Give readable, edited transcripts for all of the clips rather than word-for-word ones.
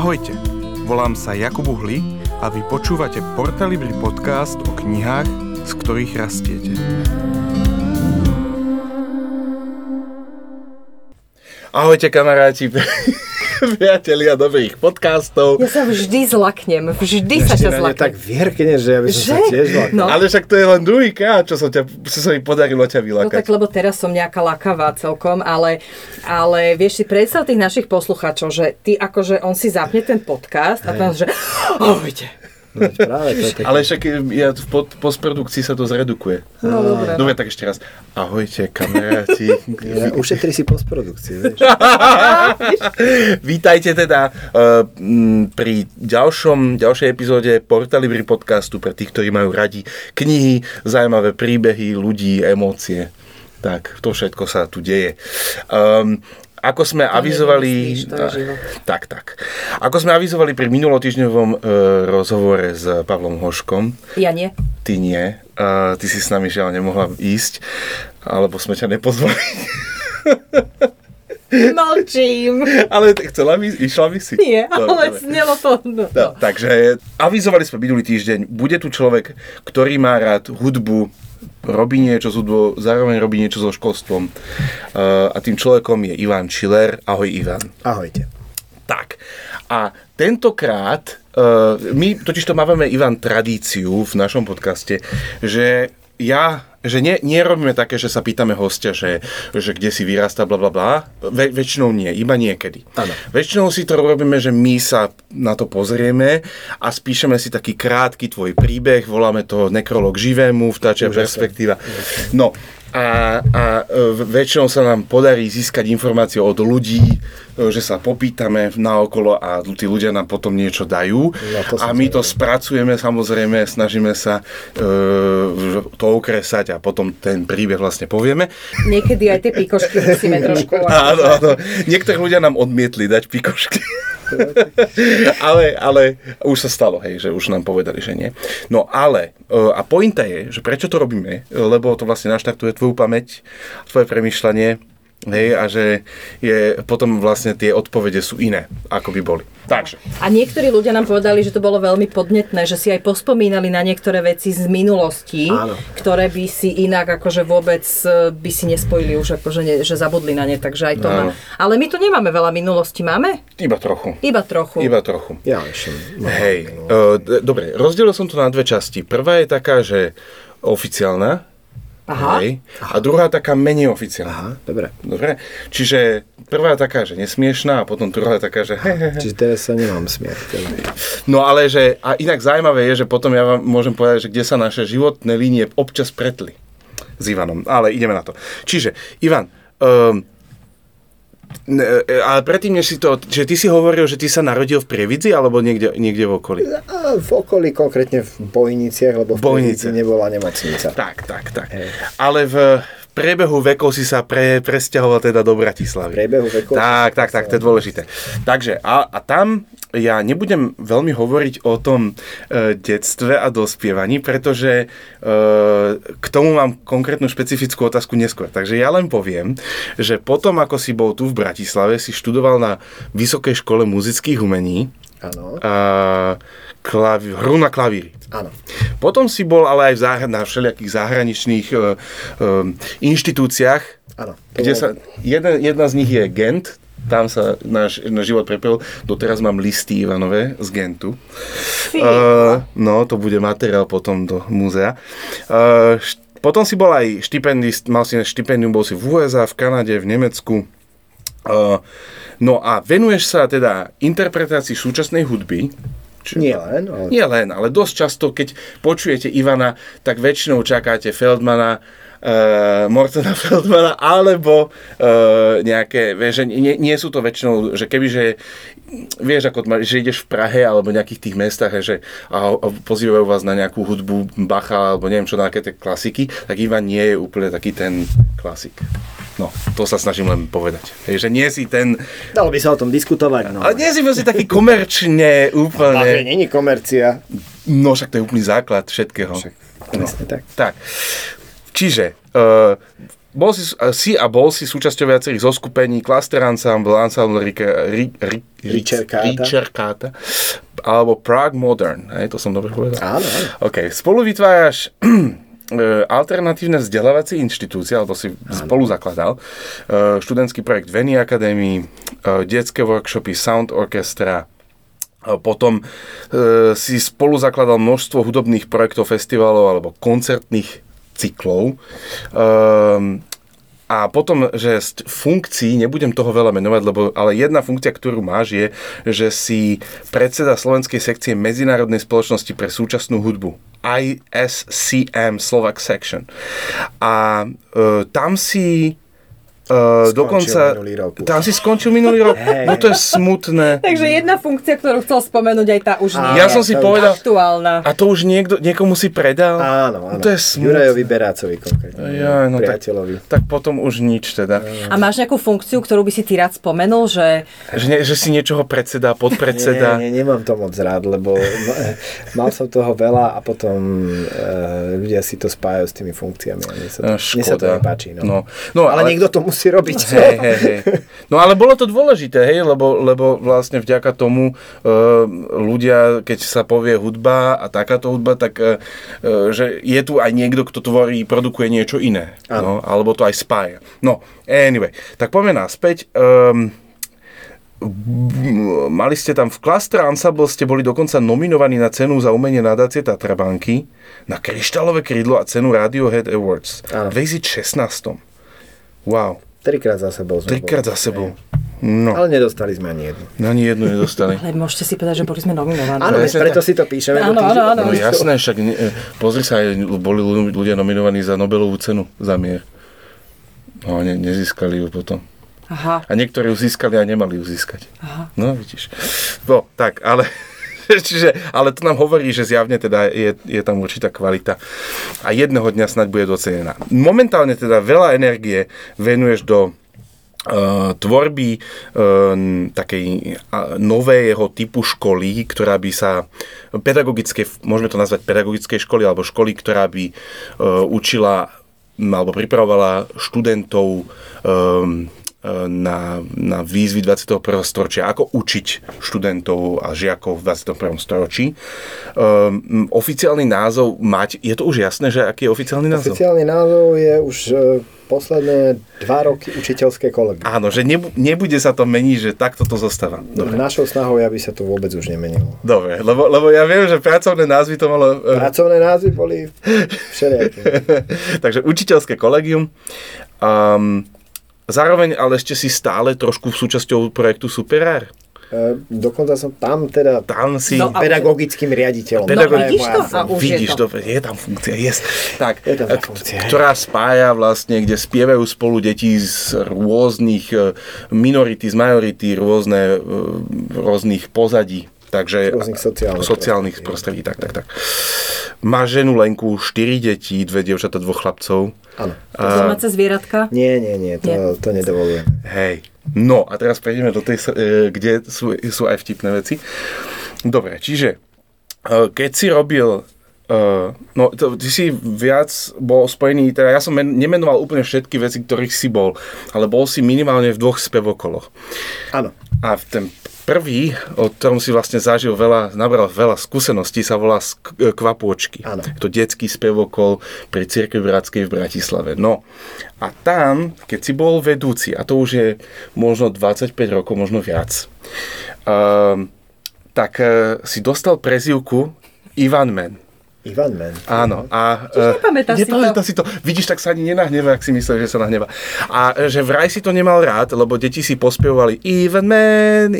Ahojte, volám sa Jakub Uhly a vy počúvate Portál Libri podcast o knihách, z ktorých rastiete. Ahojte kamaráti, priatelia dobrých podcastov. Ja sa vždy zlaknem, vždy sa zlaknem. Ja tak vierkne, že ja by som sa tiež zlaknem. No. Ale však to je len druhýkrát, čo sa mi podarilo ťa vylakať. No tak, lebo teraz som nejaká lakavá celkom, ale vieš si, predstav tých našich poslucháčov, že ty akože on si zapne ten podcast a tam, že ahojte. No, práve to je také. Ale však ja v postprodukcii sa to zredukuje. No dobre. Dobre, tak ešte raz. Ahojte, kamaráti. Ja ušetri si postprodukcii, vieš. Vítajte teda pri ďalšej epizóde Portál Libri podcastu pre tých, ktorí majú radi knihy, zaujímavé príbehy, ľudí, emócie. Tak, to všetko sa tu deje. Ako sme avizovali, pri minulotýždňovom rozhovore s Pavlom Hoškom. Ja nie. Ty nie. Ty si s nami žiaľ nemohla ísť, alebo sme ťa nepozvali. Malčím. Ale chcela by, išla by si. Nie, ale znelo to. No. Takže avizovali sme minulý týždeň. Bude tu človek, ktorý má rád hudbu, robí niečo z hudbou, zároveň robí niečo so školstvom. A tým človekom je Ivan Šiller. Ahoj, Ivan. Ahojte. Tak. A tentokrát, my totižto máme, Ivan, tradíciu v našom podcaste, že nerobíme také, že sa pýtame hostia, že kde si vyrastá, blablabla. Väčšinou nie, iba niekedy. Ano. Väčšinou si to robíme, že my sa na to pozrieme a spíšeme si taký krátky tvoj príbeh, voláme to nekrológ živému, vtáčia perspektíva. No a väčšinou sa nám podarí získať informáciu od ľudí, že sa popýtame naokolo a tí ľudia nám potom niečo dajú. A my to spracujeme, samozrejme, snažíme sa to okresať a potom ten príbeh vlastne povieme. Niekedy aj tie pikošky musíme trošku... Áno. Niektorí ľudia nám odmietli dať pikošky. ale už sa stalo, hej, že už nám povedali, že nie. No ale, a pointa je, že prečo to robíme, lebo to vlastne naštartuje tvoju pamäť, tvoje premýšľanie, hej, a že je, potom vlastne tie odpovede sú iné, ako by boli. Takže. A niektorí ľudia nám povedali, že to bolo veľmi podnetné, že si aj pospomínali na niektoré veci z minulosti, áno, ktoré by si inak akože vôbec by si nespojili už, akože ne, že zabudli na ne, takže aj to má. Ale my tu nemáme veľa minulosti, máme? Iba trochu. Ja ešte. Hej, dobre, rozdielil som to na dve časti. Prvá je taká, že oficiálna. Aha. Hej. A druhá taká menej oficiálna. Dobre. Čiže prvá taká, že nesmiešná, a potom druhá taká, že... Čiže teraz sa nemám smiať. No ale že... A inak zaujímavé je, že potom ja vám môžem povedať, že kde sa naše životné línie občas pretli s Ivanom. Ale ideme na to. Čiže, Ivan... ale predtým, že ty si hovoril, že ty sa narodil v Prievidzi, alebo niekde v okolí? V okolí, konkrétne v Bojniciach, lebo v Prievidzi nebola nemocnica. Tak. Hej. Ale v priebehu vekov si sa presťahoval teda do Bratislavy. Tak, to je dôležité. Takže, a tam ja nebudem veľmi hovoriť o tom detstve a dospievaní, pretože k tomu mám konkrétnu špecifickú otázku neskôr. Takže ja len poviem, že potom, ako si bol tu v Bratislave, si študoval na Vysokej škole múzických umení. Áno. Hru na klavíri. Áno. Potom si bol ale aj na všelijakých zahraničných inštitúciách. Áno. Kde sa, jedna z nich je Ghent. Tam sa náš život prepel. Doteraz mám listy Ivanové z Ghentu. No, to bude materiál potom do múzea. Potom si bol aj štipendist, mal si štipendium, bol si v USA, v Kanade, v Nemecku. No a venuješ sa teda interpretácii súčasnej hudby. Nie len, ale dosť často, keď počujete Ivana, tak väčšinou čakáte Feldmana, Mortona Feldmana, alebo nejaké, vieš, že nie sú to väčšinou, že kebyže vieš, ako že ideš v Prahe alebo nejakých tých mestách, že a pozývajú vás na nejakú hudbu Bacha alebo neviem čo, na aké klasiky, tak Ivan nie je úplne taký ten klasik. No, to sa snažím len povedať. Takže nie si ten... Dalo by sa o tom diskutovať. No. Ale nie si vlastne taký komerčne úplne... Takže nie je komercia. No, však to je úplný základ všetkého. Však, presne tak. Čiže Bol si súčasťou viacerých zoskupení, Cluster ensemble, Ricercata, alebo Prague Modern. Hej, to som dobre povedal. Áno. OK, spolu vytváraš alternatívne vzdelávacie inštitúcie, alebo si spolu zakladal, študentský projekt VENI Akadémii, detské workshopy, sound orchestra. Potom si spolu zakladal množstvo hudobných projektov, festivalov alebo koncertných cyklov. A potom, že z funkcií, nebudem toho veľa menovať, ale jedna funkcia, ktorú máš, je, že si predseda slovenskej sekcie Medzinárodnej spoločnosti pre súčasnú hudbu. ISCM, Slovak Section. A tam si... skončil minulý rok. No to je smutné. Takže jedna funkcia, ktorú chcel spomenúť, aj tá už nie. Ja som si povedal, aktuálna. A to už niekomu si predal? Áno. To je smutné. Jurajovi Berácovi konkrétne. No, priateľovi. Tak potom už nič teda. A máš nejakú funkciu, ktorú by si ty rád spomenul, že si niečoho predseda, podpredseda? Nie, nemám to moc rád, lebo mal som toho veľa a potom ľudia si to spájajú s tými funkciami. Mne sa to nepáči. No, ale niekto to musí robiť. Hej. No ale bolo to dôležité, hej, lebo vlastne vďaka tomu ľudia, keď sa povie hudba a takáto hudba, tak že je tu aj niekto, kto tvorí, produkuje niečo iné. No, alebo to aj spája. No, anyway. Tak poďme naspäť. Mali ste tam v Cluster ensemble, ste boli dokonca nominovaní na cenu za umenie nadácie Tatra Banky, na kryštálové krídlo a cenu Radiohead Awards. V 2016. Wow. Trikrát za sebou. No. Ale nedostali sme ani jednu. Ani jednu nedostali. Ale môžete si povedať, že boli sme nominovaní. Áno, preto si to píšeme. Áno. No jasné, však pozri sa, boli ľudia nominovaní za Nobelovú cenu za mier. No, nezískali ju potom. Aha. A niektorí ju získali a nemali ju získať. Aha. No, vidíš. No, tak, ale... ale to nám hovorí, že zjavne teda je tam určitá kvalita a jedného dňa snáď bude docenená. Momentálne teda veľa energie venuješ do tvorby takej nového typu školy, ktorá by sa môžeme to nazvať pedagogickej školy alebo školy, ktorá by učila alebo pripravovala študentov na výzvy 21. storočia, ako učiť študentov a žiakov v 21. storočí. Oficiálny názov mať, je to už jasné, že aký je oficiálny názov? Oficiálny názov je už posledné 2 roky učiteľské kolegium. Áno, že nebude sa to meniť, že takto to zostáva. Dobre. Našou snahou, aby sa to vôbec už nemenilo. Dobre, lebo ja viem, že pracovné názvy to malo... Pracovné názvy boli všelijaké. Takže učiteľské kolegium. Zároveň, ale ešte si stále trošku súčasťou projektu Superar. Dokonca som tam si pedagogickým riaditeľom. Vidíš to, je tam funkcia. Yes. Tak, je tam funkcia. Ktorá spája vlastne, kde spievajú spolu deti z rôznych minority, z majority, rôznych pozadí. Takže rôznych sociálnych prostredí. Tak. Máš ženu Lenku, 4 detí, 2 dievčatá, 2 chlapcov. Áno. Domáce zvieratka? Nie, to nedovolujem. Hej. No a teraz prejdeme do tej, kde sú aj vtipné veci. Dobre, čiže keď si robil... ty si viac bol spojený, teda ja som nemenoval úplne všetky veci, ktorých si bol, ale bol si minimálne v 2 spevokoloch. Áno. A v ten prvý, o ktorom si vlastne nabral veľa skúseností, sa volá Kvapôčky. Áno. Je to detský spevokol pri Cirkvi Bratskej v Bratislave. No a tam, keď si bol vedúci, a to už je možno 25 rokov, možno viac, tak si dostal prezývku Ivan Man. Áno. A nepamätá si to. Vidíš, tak sa ani nenahneva, ak si myslíš, že sa nahneva. A že vraj si to nemal rád, lebo deti si pospievali Ivan Man,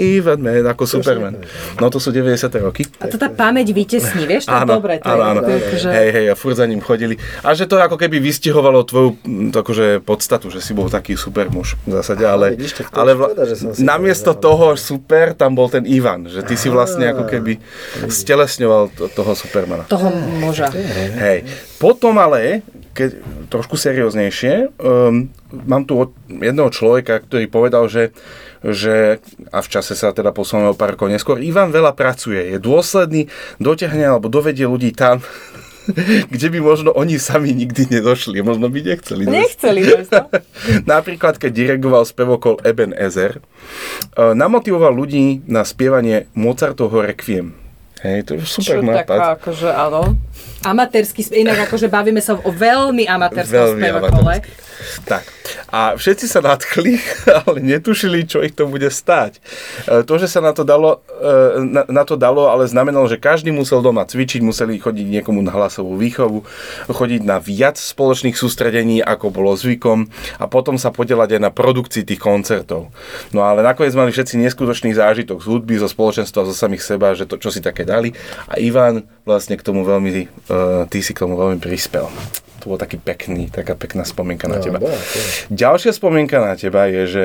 ako to Superman. No to sú 90. roky. A to tá pamäť vytesní, vieš? Áno, dobre. Áno. Hej, a furt za ním chodili. A že to ako keby vystihovalo tvoju takože podstatu, že si bol taký super muž v zásade, ale namiesto toho super, tam bol ten Ivan, že ty si vlastne ako keby stelesňoval toho Supermana. Moža. Hej. Potom ale, keď trošku serióznejšie, mám tu jedného človeka, ktorý povedal, že a v čase sa teda posunul pár rokov neskôr, Ivan veľa pracuje, je dôsledný, dotiahne alebo dovedie ľudí tam, kde by možno oni sami nikdy nedošli. Možno by nechceli. Nechceli. Napríklad, keď dirigoval spevokol Eben Ezer, namotivoval ľudí na spievanie Mozartovho Requiem. Hej, to je super nápad. Čo taká, akože áno. Amatérsky, inak akože bavíme sa o veľmi amatérskom spevokole. Tak. A všetci sa nadchli, ale netušili, čo ich to bude stáť. To, že sa na to dalo, ale znamenalo, že každý musel doma cvičiť, museli chodiť niekomu na hlasovú výchovu, chodiť na viac spoločných sústredení, ako bolo zvykom, a potom sa podieľať aj na produkcii tých koncertov. No ale nakoniec mali všetci neskutočný zážitok z hudby, zo spoločenstva, zo samých seba, že to, čo si také dali. A Ivan vlastne k tomu veľmi, ty si k tomu veľmi prispel. To bol taký pekný, taká pekná spomienka na teba. Ďalšia spomienka na teba je, že...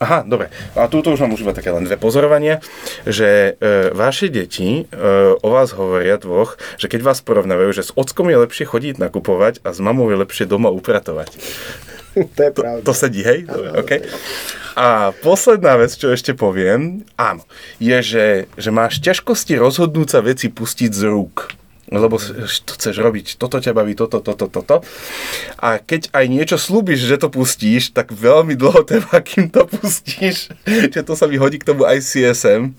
Aha, dobre. A túto už mám už iba také len dve pozorovania, že vaše deti o vás hovoria dvoch, že keď vás porovnávajú, že s ockom je lepšie chodiť nakupovať a s mamou je lepšie doma upratovať. To je pravda. To sedí, hej? Dobre, okay. A posledná vec, čo ešte poviem, áno, je, že máš ťažkosti rozhodnúť sa veci pustiť z rúk. Lebo to chceš robiť, toto ťa baví, toto. A keď aj niečo slúbiš, že to pustíš, tak veľmi dlho trvá, kým to pustíš. Čiže to sa mi hodí k tomu aj ISCM.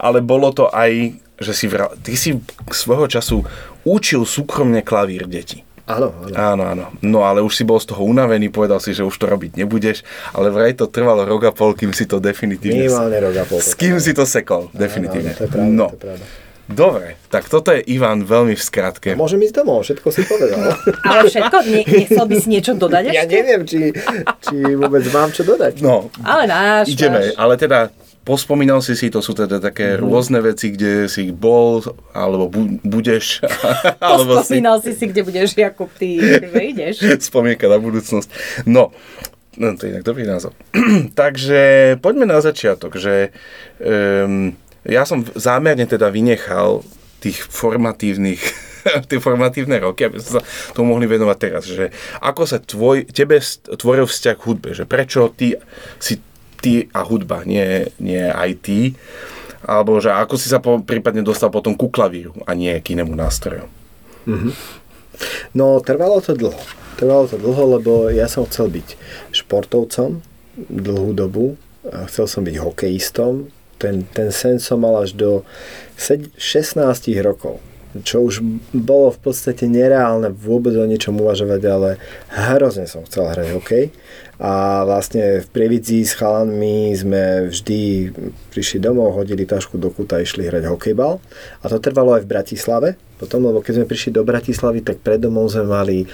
Ale bolo to aj, že si ty si svojho času učil súkromne klavír deti. Áno. No ale už si bol z toho unavený, povedal si, že už to robiť nebudeš, ale vraj to trvalo rok a pol, kým si to definitívne... Minimálne rok a pol. S kým si to sekol, definitívne. To je pravda. Dobre, tak toto je Ivan veľmi v skratke. Môžem ísť domov, všetko si povedal. Ale všetko? Nechcel by si niečo dodať? Ja neviem, či vôbec mám čo dodať. No, ale ideme. Ale teda pospomínal si, to sú teda také rôzne veci, kde si bol, alebo budeš. Alebo pospomínal si, kde budeš, Jakub, ty ideš. Spomienka na budúcnosť. No, to je inak dobrý názor. Takže poďme na začiatok, že... Ja som zámerne teda vynechal tie formatívne roky, aby sme sa tomu mohli venovať teraz, že ako sa tebe tvoril vzťah k hudbe, že prečo ty a hudba, nie aj ty, alebo že ako si sa prípadne dostal potom ku klavíru a nie k inému nástroju. Mm-hmm. No, trvalo to dlho, lebo ja som chcel byť športovcom dlhú dobu, chcel som byť hokejistom. Ten sen som mal až do 16 rokov, čo už bolo v podstate nereálne vôbec o niečom uvažovať, ale hrozne som chcel hrať hokej. A vlastne v Prievidzi s chalanmi sme vždy prišli domov, hodili tašku do kúta a išli hrať hokejbal. A to trvalo aj v Bratislave potom, lebo keď sme prišli do Bratislavy, tak pred domov sme mali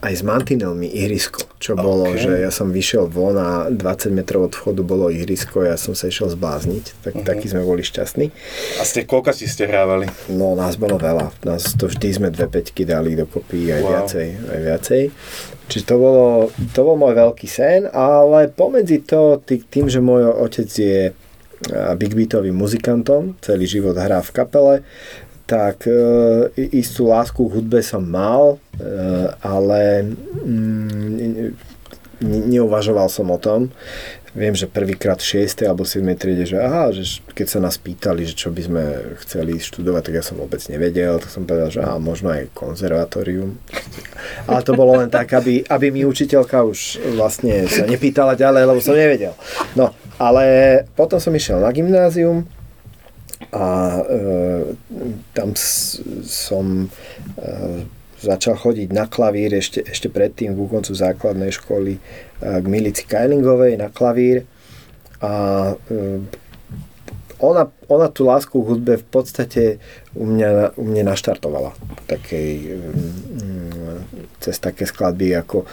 aj s mantinelmi ihrisko, čo bolo, že ja som vyšiel von a 20 metrov od vchodu bolo ihrisko, ja som sa išiel zblázniť, takí sme boli šťastní. A koľko ste hrávali? No, nás bolo veľa, nás to vždy sme 2 5-ky dali dokopy, aj viacej. Čiže to bol môj veľký sen, ale pomedzi to, tým, že môj otec je big beatovým muzikantom, celý život hrá v kapele, tak istú lásku k hudbe som mal, ale neuvažoval som o tom. Viem, že prvýkrát v 6. alebo 7. triede, že keď sa nás pýtali, že čo by sme chceli študovať, tak ja som vôbec nevedel, tak som povedal, že možno aj konzervatórium. Ale to bolo len tak, aby mi učiteľka už vlastne sa nepýtala ďalej, lebo som nevedel. No, ale potom som išiel na gymnázium a tam som... Začal chodiť na klavír ešte predtým, ku koncu základnej školy, k Milici Kajlingovej na klavír. A ona tú lásku k hudbe v podstate u mne naštartovala. Cez také skladby ako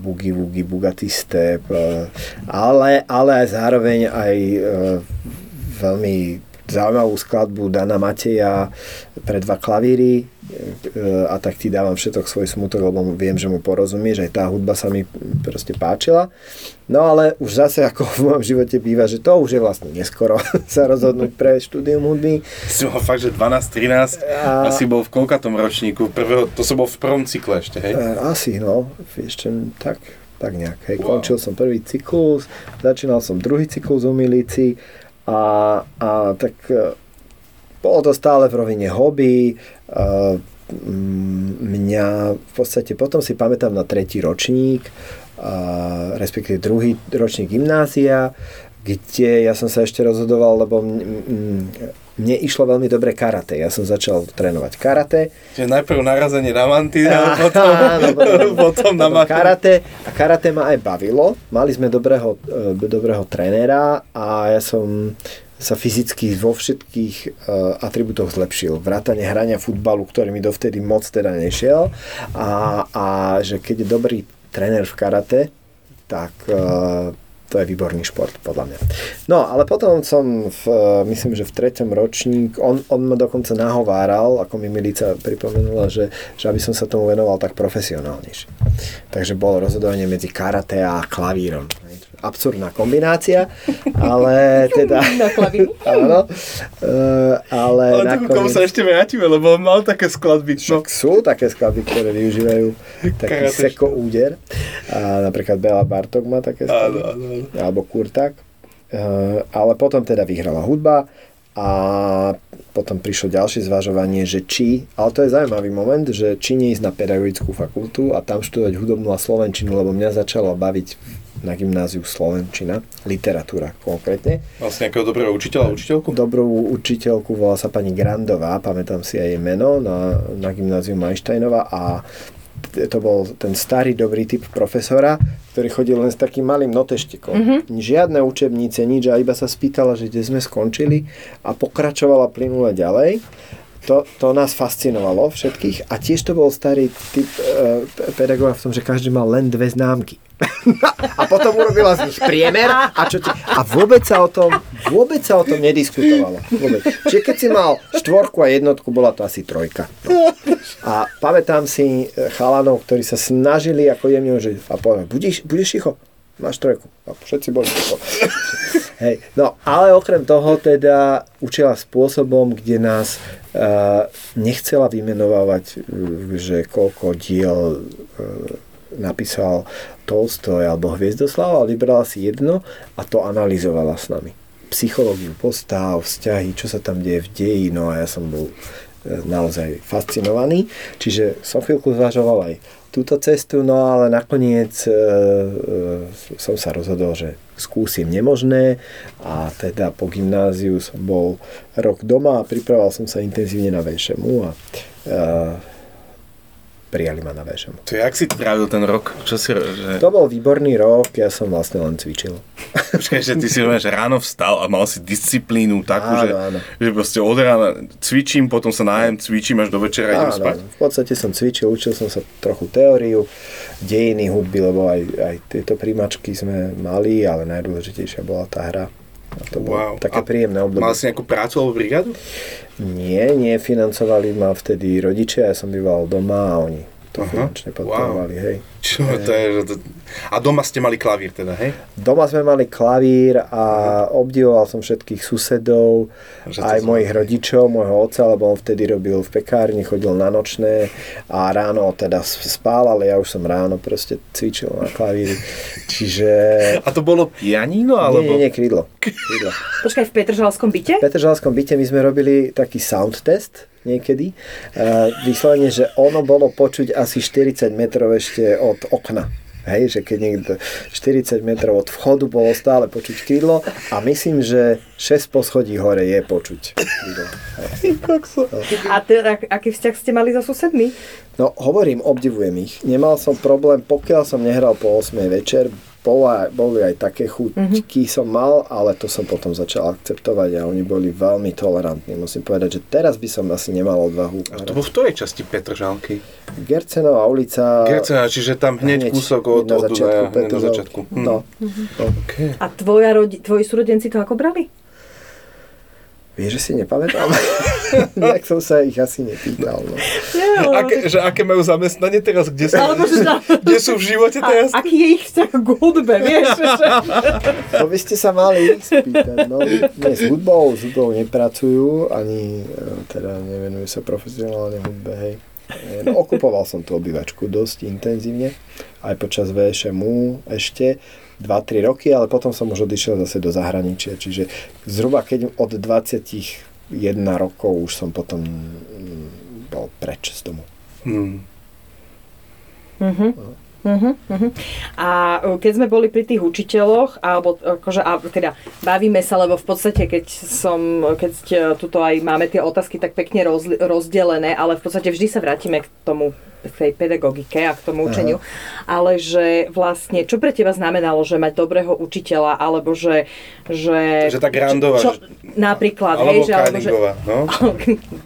Boogie Woogie, Bugatti Step, ale aj zároveň aj veľmi zaujímavú skladbu Dana Mateja pre 2 klavíry a tak Ti dávam všetok svoj smutok, lebo viem, že mu porozumieš, aj tá hudba sa mi proste páčila. No ale už zase ako v mojom živote býva, že to už je vlastne neskoro sa rozhodnúť pre štúdium hudby. Si bol fakt, že 12-13 a si bol v koľkatom ročníku? To som bol v prvom cykle ešte, hej? Asi, no, ešte tak nejak, hej. Wow. Končil som prvý cyklus, začínal som druhý cyklus u Milici. A tak Bolo to stále v rovine hobby. Mňa v podstate potom si pamätám na tretí ročník, respektíve druhý ročník gymnázia, kde ja som sa ešte rozhodoval, lebo mne išlo veľmi dobre karate. Ja som začal trénovať karate. Čiže najprv narazenie na mantína, potom na machu. A karate ma aj bavilo. Mali sme dobrého trénera a ja som sa fyzicky vo všetkých atribútoch zlepšil. Vrátane hrania futbalu, ktorý mi dovtedy moc teda nešiel. A že keď je dobrý tréner v karate, tak to je výborný šport, podľa mňa. No, ale potom som, myslím, že v treťom ročníku, on ma dokonca nahováral, ako mi Milica pripomenula, že aby som sa tomu venoval tak profesionálnejšie. Takže bolo rozhodovanie medzi karate a klavírom. Absurdná kombinácia, ale teda... Na klavír. Áno. Ale na komu sa ešte vrátime, lebo on mal také skladby. No. Sú také skladby, ktoré využívajú taký seko úder. A napríklad Bela Bartok má také skladby. Áno. Alebo Kurták. Ale potom teda vyhrala hudba a potom prišlo ďalšie zvažovanie, že či, ale to je zaujímavý moment, že či neísť na pedagogickú fakultu a tam študovať hudobnú a slovenčinu, lebo mňa začalo baviť na gymnáziu slovenčina, literatúra konkrétne. Vlastne nejakého dobrého učiteľa, učiteľku? Dobrú učiteľku, volala sa pani Grandová, pamätám si aj jej meno, na gymnáziu Majštajnova a to bol ten starý dobrý typ profesora, ktorý chodil len s takým malým noteštikom. Mm-hmm. Žiadne učebnice, nič, a iba sa spýtala, že kde sme skončili a pokračovala plynule ďalej. To nás fascinovalo všetkých a tiež to bol starý typ pedagoga v tom, že každý mal len dve známky. A potom urobila z nich priemer a vôbec sa o tom nediskutovalo. Vôbec. Čiže keď si mal štvorku a jednotku, bola to asi trojka. No. A pamätám si chalanov, ktorí sa snažili ako jemne, že a povedal, budeš ticho? Máš trojku. A všetci boli ticho. Hej. No, ale okrem toho teda učila spôsobom, kde nás nechcela vymenovávať, že koľko diel napísal Tolstoj alebo Hviezdoslav, ale vybrala si jedno a to analyzovala s nami. Psychológiu postav, vzťahy, čo sa tam deje v deji, no a ja som bol naozaj fascinovaný. Čiže som chvíľku zvažoval aj túto cestu, no ale nakoniec som sa rozhodol, že skúsim nemožné a teda po gymnáziu som bol rok doma a pripravoval som sa intenzívne na VŠMU a prijali ma na VŠMU. To jak si trávil ten rok? To bol výborný rok, ja som vlastne len cvičil. Počkaj, že ty si hovoril, že ráno vstal a mal si disciplínu takú, áno. Že proste od rána cvičím, potom sa nájem, cvičím až do večera idem spať. Áno. V podstate som cvičil, učil som sa trochu teóriu, dejiny hudby, lebo aj tieto príjmačky sme mali, ale najdôležitejšia bola tá hra. A to bolo také príjemné obdobie. Mal si nejakú prácu alebo brigádu? Nie, financovali ma vtedy rodičia, ja som býval doma a oni to finančne podporovali, hej. Čo to je? A doma ste mali klavír teda, hej? Doma sme mali klavír a obdivoval som všetkých susedov, aj mojich rodičov, môjho otca, lebo on vtedy robil v pekárni, chodil na nočné a ráno teda spál, ale ja už som ráno proste cvičil na klavíri. Čiže... A to bolo pianino? Alebo... Nie, krydlo. Počkaj, v Petržalskom byte? V Petržalskom byte my sme robili taký sound test niekedy. Vyslovene, že ono bolo počuť asi 40 metrov ešte od okna. Hej, že keď niekto 40 metrov od vchodu bolo stále počuť krídlo a myslím, že 6 poschodí hore je počuť krídlo. A teda, aký vzťah ste mali so susedmi? No, hovorím, obdivujem ich. Nemal som problém, pokiaľ som nehral po 8 večer, boli aj také chuťky som mal, ale to som potom začal akceptovať a oni boli veľmi tolerantní. Musím povedať, že teraz by som asi nemal odvahu. A to bol v ktorej časti Petržalky? Gercenová ulica. Gercenová, čiže tam hneď kúsok od na začiatku. No. Okay. A tvoji súrodenci to ako brali? Vieš, že si nepamätám? Nejak som sa ich asi nepýtal. No. Aké majú zamestnanie teraz? Kde sú v živote teraz? Aký je ich vzťah k hudbe, vieš? To by ste sa mali spýtať. No, nie, s hudbou nepracujú, ani teda nevenujú sa profesionálne hudbe, hej. No, okupoval som tú obývačku dosť intenzívne, aj počas VŠMU ešte. 2-3 roky, ale potom som už odišiel zase do zahraničia. Čiže zhruba keď od 20 rokov už som potom bol preč z domu. A keď sme boli pri tých učiteľoch, alebo akože, a teda bavíme sa, lebo v podstate, keď tuto aj máme tie otázky tak pekne rozdelené, ale v podstate vždy sa vrátime k tomu, k tej pedagogike a k tomu učeniu, ale že vlastne, čo pre teba znamenalo, že mať dobrého učiteľa, alebo že tá Grandová, čo, napríklad, alebo hej, Kajlingová,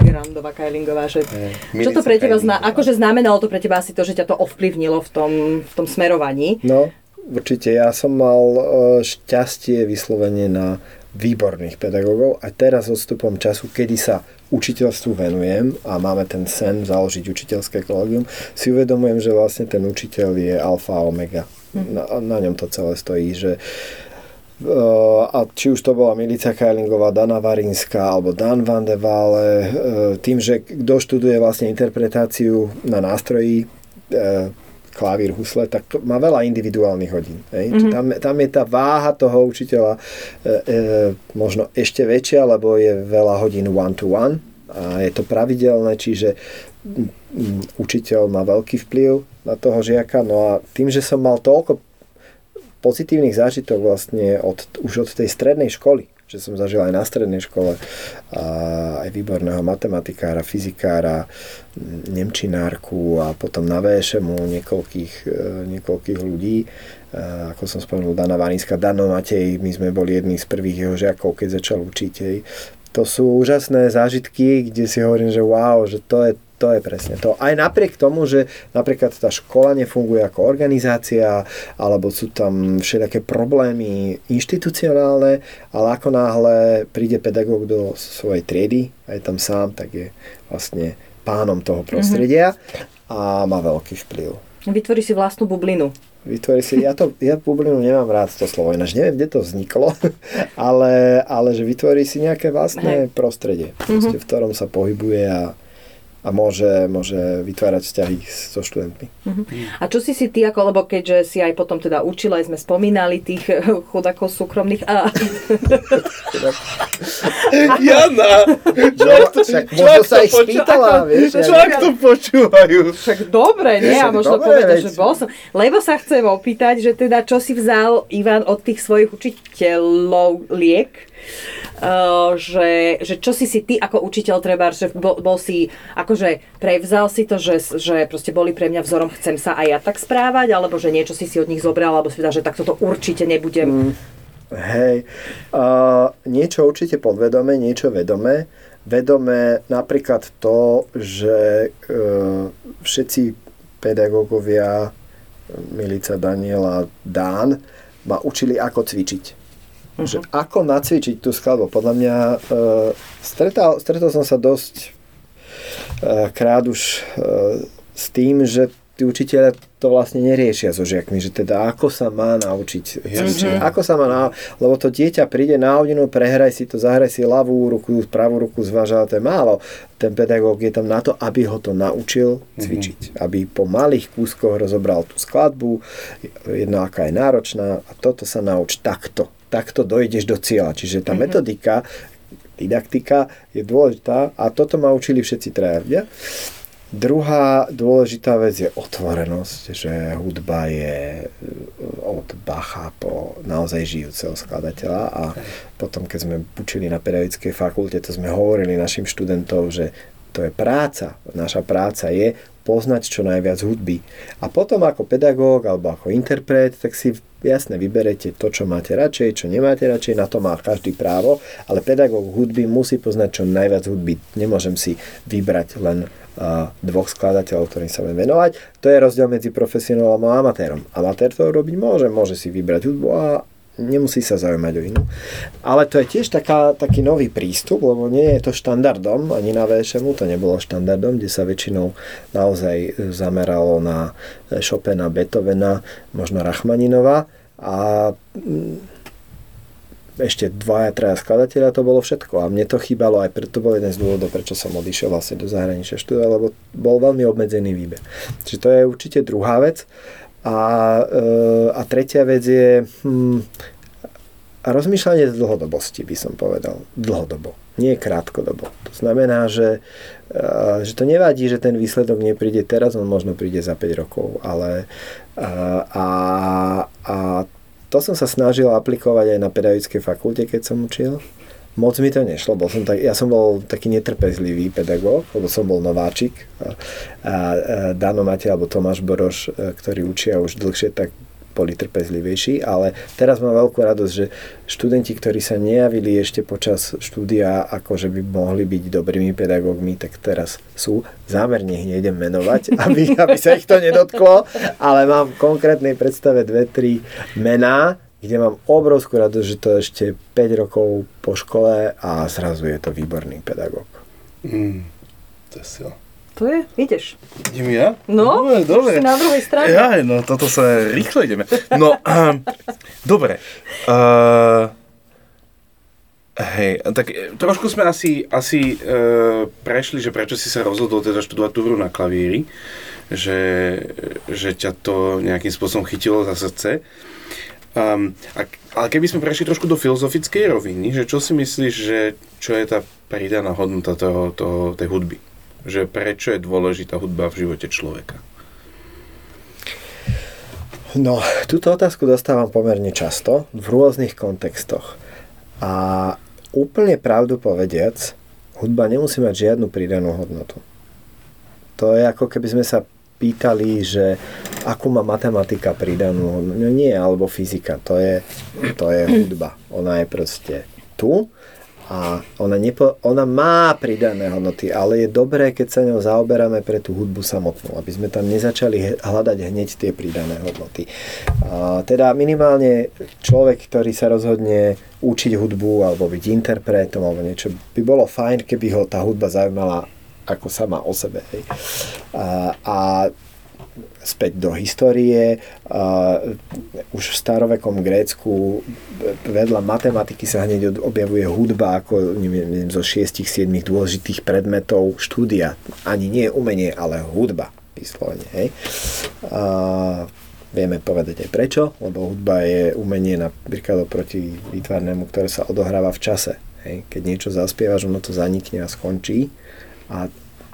Grandová, Kajlingová, že čo to pre teba akože znamenalo to pre teba asi to, že ťa to ovplyvnilo v tom smerovaní? No, určite, ja som mal šťastie vyslovene na výborných pedagógov a teraz odstupom času, kedy sa učiteľstvu venujem a máme ten sen založiť učiteľské kolegium, si uvedomujem, že vlastne ten učiteľ je alfa a omega. Na ňom to celé stojí, že a či už to bola Milica Kajlingová, Dana Varinská alebo Dan van de Walle, tým, že kto študuje vlastne interpretáciu na nástroji klavír, husle, tak to má veľa individuálnych hodín. Tam je tá váha toho učiteľa možno ešte väčšia, lebo je veľa hodín one-to-one a je to pravidelné, čiže učiteľ má veľký vplyv na toho žiaka. No a tým, že som mal toľko pozitívnych zážitok vlastne už od tej strednej školy, že som zažil aj na strednej škole a aj výborného matematikára, fyzikára, nemčinárku a potom na VŠMu niekoľkých ľudí. Ako som spomenul, Dana Varinská, Dano Matej, my sme boli jedni z prvých jeho žiakov, keď začal učiť jej. To sú úžasné zážitky, kde si hovorím, že wow, že to je presne to. Aj napriek tomu, že napríklad tá škola nefunguje ako organizácia, alebo sú tam všelijaké problémy inštitucionálne, ale ako náhle príde pedagóg do svojej triedy a je tam sám, tak je vlastne pánom toho prostredia a má veľký vplyv. Vytvorí si vlastnú bublinu. Ja bublinu nemám rád, to slovo, ináč neviem, kde to vzniklo, ale že vytvorí si nejaké vlastné prostredie, v ktorom sa pohybuje a môže vytvárať vzťahy so študentmi. A čo si ty ako, lebo keďže si aj potom teda učila, aj sme spomínali tých chudákov súkromných a... Jana! Možno sa ich spýtala, vieš? Čak to počúvajú? Však dobre, nie? A možno povedať, že bol som... Lebo sa chcem opýtať, že teda čo si vzal, Ivan, od tých svojich učiteľov liek? Že čo si ty ako učiteľ treba, že bol si akože prevzal si to, že proste boli pre mňa vzorom, chcem sa aj ja tak správať, alebo že niečo si od nich zobral, alebo si dá, že takto to určite nebudem. Niečo určite podvedome, niečo vedomé. Vedomé napríklad to, že všetci pedagógovia Milica, Daniela, Dán ma učili, ako cvičiť. Že ako nacvičiť tú skladbu. Podľa mňa stretol som sa dosť krát už s tým, že tí učiteľe to vlastne neriešia so žiakmi, že teda ako sa má naučiť. Lebo to dieťa príde na hodinu, prehraj si to, zahraj si ľavú ruku, pravú ruku zváža, to je málo. Ten pedagóg je tam na to, aby ho to naučil cvičiť. Aby po malých kúskoch rozobral tú skladbu, jedno aká je náročná, a toto sa nauč takto dojdeš do cieľa. Čiže tá metodika, didaktika je dôležitá a toto ma učili všetci traja. Druhá dôležitá vec je otvorenosť, že hudba je od Bacha po naozaj žijúceho skladateľa a potom, keď sme učili na pedagogickej fakulte, to sme hovorili našim študentom, že to je práca. Naša práca je poznať čo najviac hudby. A potom ako pedagóg alebo ako interpret, tak si jasne vyberete to, čo máte radšej, čo nemáte radšej, na to má každý právo, ale pedagóg hudby musí poznať čo najviac hudby. Nemôžem si vybrať len dvoch skladateľov, ktorým sa budem venovať. To je rozdiel medzi profesionálom a amatérom. Amatér to robiť môže si vybrať hudbu a nemusí sa zaujímať o inú. Ale to je tiež taký nový prístup, lebo nie je to štandardom, ani na VŠMu to nebolo štandardom, kde sa väčšinou naozaj zameralo na Chopina, Beethovena, možno Rachmaninova a ešte dvaja, traja skladateľa, to bolo všetko. A mne to chýbalo, aj preto bol jeden z dôvodov, prečo som odišiel vlastne do zahraničia štúdia, lebo bol veľmi obmedzený výber. Čiže to je určite druhá vec. A tretia vec je A rozmýšľanie z dlhodobosti, by som povedal. Dlhodobo, nie krátkodobo. To znamená, že to nevadí, že ten výsledok nepríde teraz, on možno príde za 5 rokov. Ale, a to som sa snažil aplikovať aj na pedagogickej fakulte, keď som učil. Moc mi to nešlo, ja som bol taký netrpezlivý pedagóg, lebo som bol nováčik. A Dano Matej alebo Tomáš Boroš, ktorí učia už dlhšie, tak boli trpezlivejší, ale teraz mám veľkú radosť, že študenti, ktorí sa nejavili ešte počas štúdia, akože by mohli byť dobrými pedagógmi, tak teraz sú. Zámerne ich nejdem menovať, aby sa ich to nedotklo, ale mám v konkrétnej predstave 2-3 mená, kde mám obrovskú radosť, že to ešte 5 rokov po škole a zrazu je to výborný pedagóg. To je sila. Tu je? Ideš? Idem ja? No, dobre. Si na druhej strane. Jaj, no toto sa rýchlo ideme. No, dobre. Hej, tak trošku sme asi prešli, že prečo si sa rozhodol teda študovať tú hru na klavíri, že ťa to nejakým spôsobom chytilo za srdce. Ale keby sme prešli trošku do filozofickej roviny, že čo si myslíš, že čo je tá pridaná hodnota tej hudby? Že prečo je dôležitá hudba v živote človeka? No, túto otázku dostávam pomerne často, v rôznych kontextoch. A úplne pravdu povediac, hudba nemusí mať žiadnu pridanú hodnotu. To je ako keby sme sa pýtali, že akú má matematika pridanú hodnotu. No nie, alebo fyzika. To je hudba. Ona je proste tu a ona má pridané hodnoty, ale je dobré, keď sa ňou zaoberáme pre tú hudbu samotnú, aby sme tam nezačali hľadať hneď tie pridané hodnoty. Teda minimálne človek, ktorý sa rozhodne učiť hudbu alebo byť interpretom alebo niečo, by bolo fajn, keby ho tá hudba zaujímala ako sama o sebe. Hej. A späť do histórie. Už v starovekom Grécku vedľa matematiky sa hneď objavuje hudba ako zo 6-7 dôležitých predmetov štúdia. Ani nie umenie, ale hudba. Vyslovene. Hej. Vieme povedať aj prečo, lebo hudba je umenie napríklad oproti výtvarnému, ktoré sa odohráva v čase. Hej. Keď niečo zaspievaš, ono to zanikne a skončí. A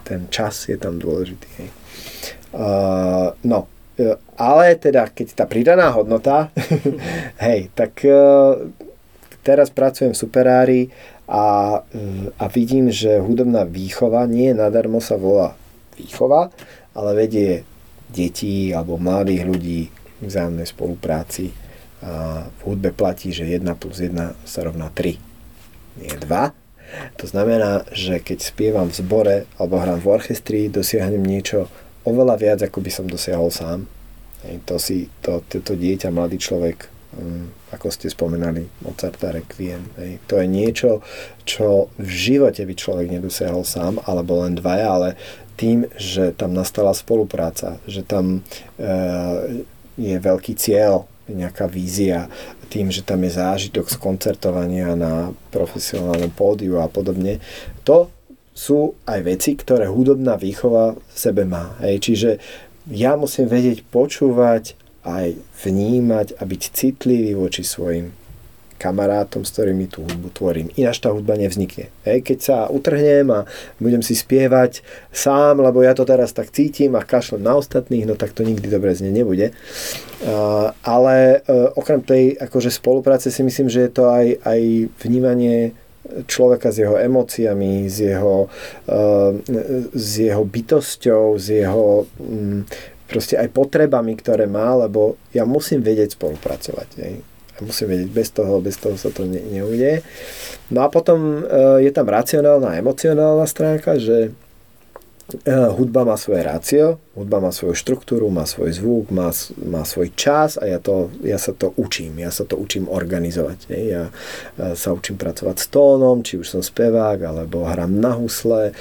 ten čas je tam dôležitý. Hej. Ale teda, keď tá pridaná hodnota, hej, tak teraz pracujem v Superári a vidím, že hudobná výchova nie nadarmo sa volá výchova, ale vedie detí alebo mladých ľudí k vzájomnej spolupráci. V hudbe platí, že 1 + 1 = 3. Nie 2. To znamená, že keď spievam v zbore alebo hrám v orchestri, dosiahnem niečo oveľa viac, ako by som dosiahol sám. To dieťa, mladý človek, ako ste spomenali, Mozarta, Requiem, to je niečo, čo v živote by človek nedosiahol sám, alebo len dvaja, ale tým, že tam nastala spolupráca, že tam je veľký cieľ, nejaká vízia, tým, že tam je zážitok z koncertovania na profesionálnom pódiu a podobne. To sú aj veci, ktoré hudobná výchova v sebe má. Hej. Čiže ja musím vedieť počúvať, aj vnímať a byť citlivý voči svojim kamarátom, s ktorými tú hudbu tvorím. Ináč tá hudba nevznikne. Hej. Keď sa utrhnem a budem si spievať sám, lebo ja to teraz tak cítim a kašlem na ostatných, no tak to nikdy dobre znie nebude. Ale okrem tej akože spolupráce si myslím, že je to aj vnímanie človeka s jeho emóciami, s jeho bytosťou, s jeho proste aj potrebami, ktoré má, lebo ja musím vedieť spolupracovať. Ne? Ja musím vedieť, bez toho sa to neujde. No a potom je tam racionálna a emocionálna stránka, že hudba má svoje rácio, hudba má svoju štruktúru, má svoj zvuk, má svoj čas a ja sa to učím organizovať. Ne? Ja sa učím pracovať s tónom, či už som spevák, alebo hram na husle,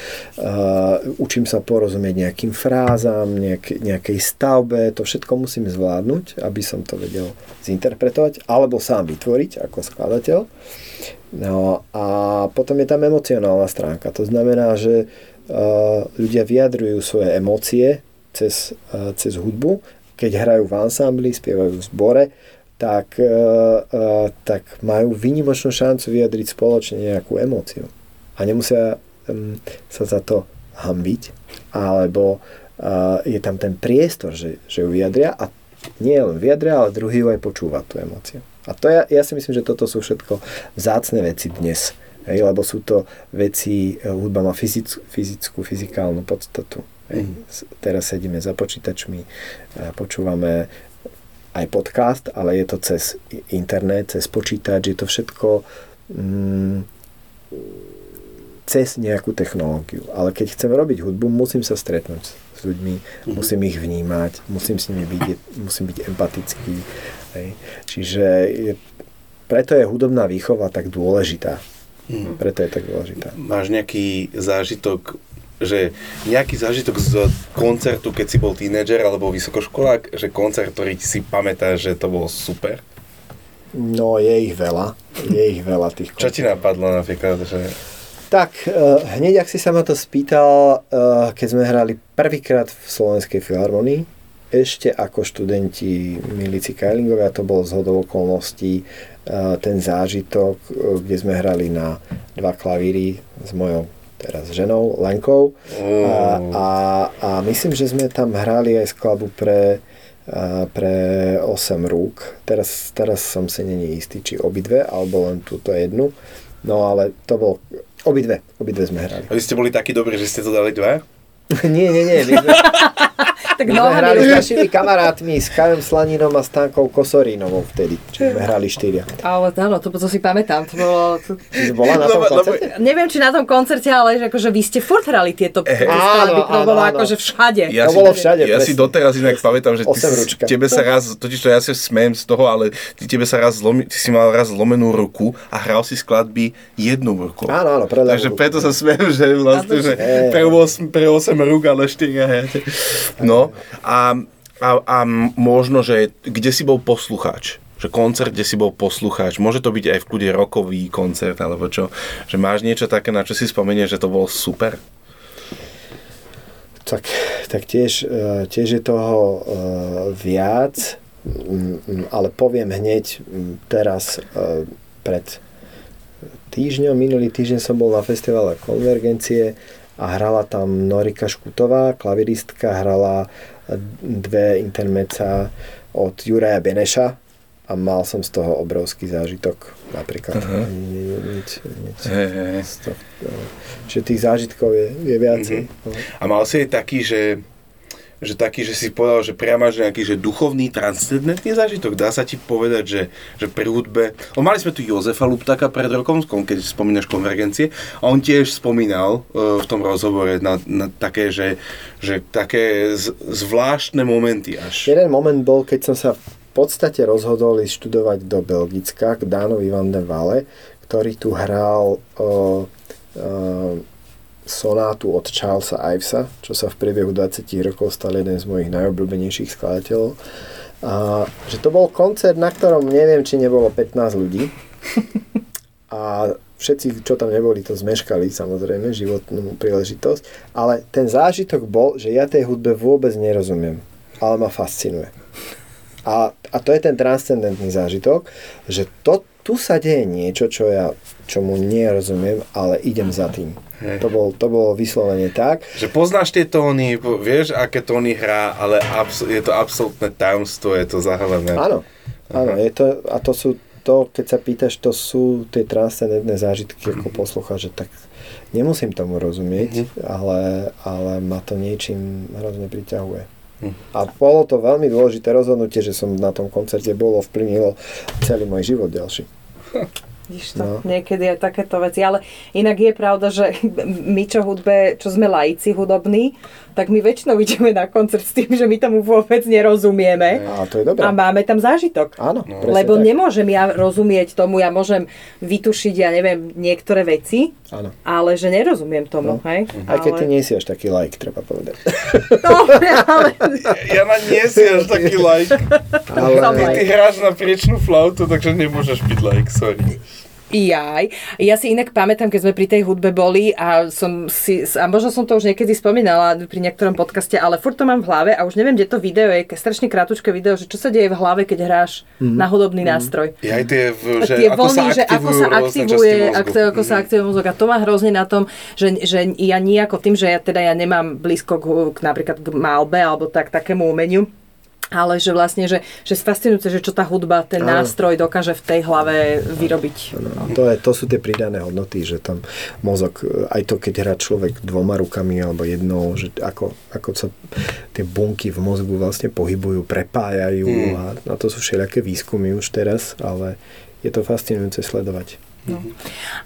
učím sa porozumieť nejakým frázam, nejakej stavbe, to všetko musím zvládnuť, aby som to vedel zinterpretovať, alebo sám vytvoriť ako skladateľ. No a potom je tam emocionálna stránka, to znamená, že ľudia vyjadrujú svoje emócie cez hudbu, keď hrajú v ansámbli, spievajú v zbore tak majú výnimočnú šancu vyjadriť spoločne nejakú emóciu. A nemusia sa za to hanbiť, alebo je tam ten priestor, že ju vyjadria a nie len vyjadria, ale druhý ju aj počúva tú emóciu. A to ja si myslím, že toto sú všetko vzácne veci dnes. Hej, lebo sú to veci, hudba má fyzickú, fyzikálnu podstatu. Hej. Teraz sedíme za počítačmi, počúvame aj podcast, ale je to cez internet, cez počítač, je to všetko cez nejakú technológiu. Ale keď chcem robiť hudbu, musím sa stretnúť s ľuďmi, musím ich vnímať, musím s nimi byť, musím byť empatický. Hej. Čiže preto je hudobná výchova tak dôležitá. Preto je tak dôležitá. Máš nejaký zážitok, z koncertu, keď si bol tínedžer alebo vysokoškolák, že koncert, ktorý si pamätáš, že to bolo super? No, je ich veľa. Tých koncertov. Čo ti napadlo napríklad? Že... Tak, hneď ak si sa ma to spýtal, keď sme hrali prvýkrát v Slovenskej filharmonii, ešte ako študenti Milici Kajlingovej, to bol zhodou okolností ten zážitok, kde sme hrali na dva klavíry s mojou teraz ženou, Lenkou. A myslím, že sme tam hrali aj skladbu pre 8 rúk. Teraz som si není istý, či obidve, alebo len túto jednu. No ale to bol... Obidve sme hrali. A vy ste boli takí dobrí, že ste to dali dve? Nie. My sme hrali s našimi kamarátmi, s Kajom Slaninom a Stankou Kosorinovou vtedy, čiže sme hrali štyria. Ale áno, to si pamätám. To bolo... Bola na tom koncerte? Neviem, či na tom koncerte, ale akože vy ste furt hrali tieto skladby, to bolo akože všade. Ja to bolo všade. Ja si doteraz inak pamätám, že tebe sa raz, totižto ja sa smejem z toho, ale ty si mal raz zlomenú ruku a hral si skladby jednou rukou. Áno, predľa. Takže preto sa smejem, že vlastne, že pre 8 rúk, ale 4 hráte. No. A možno, že kde si bol poslucháč? Že koncert, kde si bol poslucháč. Môže to byť aj v kľude rockový koncert, alebo čo? Že máš niečo také, na čo si spomenieš, že to bolo super? Tak tiež je toho viac, ale poviem hneď teraz pred minulý týždeň som bol na festivale Konvergencie a hrala tam Norika Škutová, klaviristka, hrala dve intermeca od Juraja Beneša a mal som z toho obrovský zážitok napríklad. Čiže tých zážitkov je viacej. A mal si aj taký, že si povedal, že priam máš nejaký duchovný, transcendentný zážitok. Dá sa ti povedať, že pri hudbe... Mali sme tu Jozefa Luptaka pred rokom, keď spomínaš Konvergencie, a on tiež spomínal v tom rozhovore na také, že také zvláštne momenty až. Jeden moment bol, keď som sa v podstate rozhodol ísť študovať do Belgicka k Danovi van de Walle, ktorý tu hral... sonátu od Charlesa Ivesa, čo sa v priebehu 20 rokov stal jeden z mojich najobľúbenejších skladateľov. Že to bol koncert, na ktorom neviem, či nebolo 15 ľudí. A všetci, čo tam neboli, to zmeškali, samozrejme, životnú príležitosť. Ale ten zážitok bol, že ja tej hudbe vôbec nerozumiem, ale ma fascinuje. A to je ten transcendentný zážitok, že tu sa deje niečo, čomu nerozumiem, ale idem za tým. To bolo vyslovene tak. Že poznáš tie tóny, vieš, aké tóny hrá, ale je to absolútne tajomstvo, je to zahalené. Áno, je to, a to sú to, keď sa pýtaš, to sú tie transcendentné zážitky, ako poslucháš, že tak nemusím tomu rozumieť, ale ma to niečím hrozne priťahuje. A bolo to veľmi dôležité rozhodnutie, že som na tom koncerte bol, vplynilo celý môj život ďalší. Niekedy aj takéto veci, ale inak je pravda, že my čo sme laici hudobní, tak my väčšinou ideme na koncert s tým, že my tomu vôbec nerozumieme. A to je dobré. A máme tam zážitok. Áno, lebo nemôžem ja rozumieť tomu, ja môžem vytušiť, ja neviem, niektoré veci, ale že nerozumiem tomu. Hej? Aj keď ty nie si až taký laik, treba povedať. Dobre, ale... Ja nie si až taký laik. Ty hráš na priečnú flautu, takže nemôžeš byť laik, sorry. Jaj. Ja si inak pamätám, keď sme pri tej hudbe boli a možno som to už niekedy spomínala pri niektorom podcaste, ale furt to mám v hlave a už neviem, kde to video je, strašne krátke video, že čo sa deje v hlave, keď hráš na hudobný nástroj. Ja aj tie voľny, že ako sa aktivuje, ako sa aktivuje mozog. A to má hrozne na tom, že ja nejako tým, že ja nemám blízko k napríklad k malbe alebo takému umeniu, ale že vlastne, že fascinujúce, že čo tá hudba, ten nástroj dokáže v tej hlave vyrobiť. No, to sú tie pridané hodnoty, že tam mozog, aj to, keď hrá človek dvoma rukami alebo jednou, že ako sa tie bunky v mozgu vlastne pohybujú, prepájajú a to sú všelijaké výskumy už teraz, ale je to fascinujúce sledovať. No.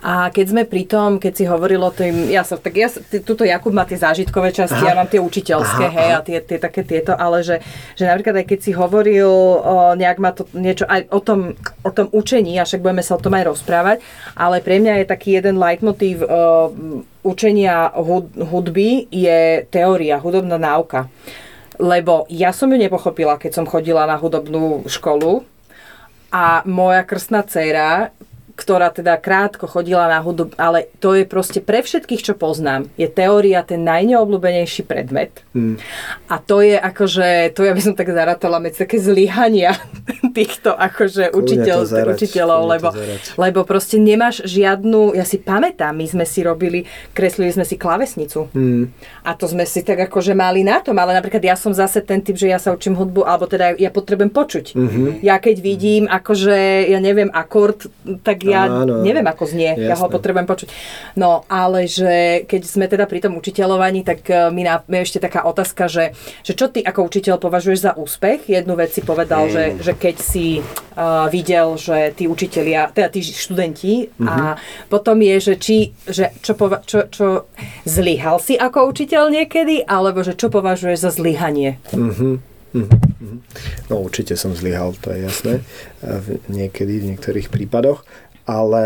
A keď sme pri tom, keď si hovoril o tým, tuto Jakub má tie zážitkové časti, ja mám tie učiteľské, a tie také tieto, ale že napríklad aj keď si hovoril nejak ma to niečo aj o tom učení, a však budeme sa o tom aj rozprávať, ale pre mňa je taký jeden leitmotív učenia hudby je teória, hudobná náuka. Lebo ja som ju nepochopila, keď som chodila na hudobnú školu a moja krstná dcéra, ktorá teda krátko chodila na hudbu, ale to je proste pre všetkých, čo poznám, je teória ten najneobľúbenejší predmet. A to je akože, to ja by som tak zaratala medzi také zlyhania týchto akože učiteľov, lebo proste nemáš žiadnu, ja si pamätám, my sme si kreslili sme si klávesnicu. A to sme si tak akože mali na tom, ale napríklad ja som zase ten typ, že ja sa učím hudbu, alebo teda ja potrebujem počuť. Ja keď vidím akože, ja neviem, akord, tak neviem, ako znie. Jasné. Ja ho potrebujem počuť. No, ale že keď sme teda pri tom učiteľovaní, tak mi je ešte taká otázka, že čo ty ako učiteľ považuješ za úspech? Jednu vec si povedal, že keď si videl, že tí učitelia, teda tí študenti, a potom je, že čo zlyhal si ako učiteľ niekedy, alebo že čo považuješ za zlyhanie? No určite som zlyhal, to je jasné, niekedy v niektorých prípadoch, ale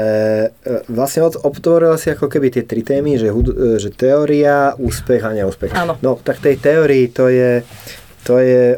vlastne obtvorila si ako keby tie tri témy, že teória, úspech a neúspech. Áno. No tak tej teórii to je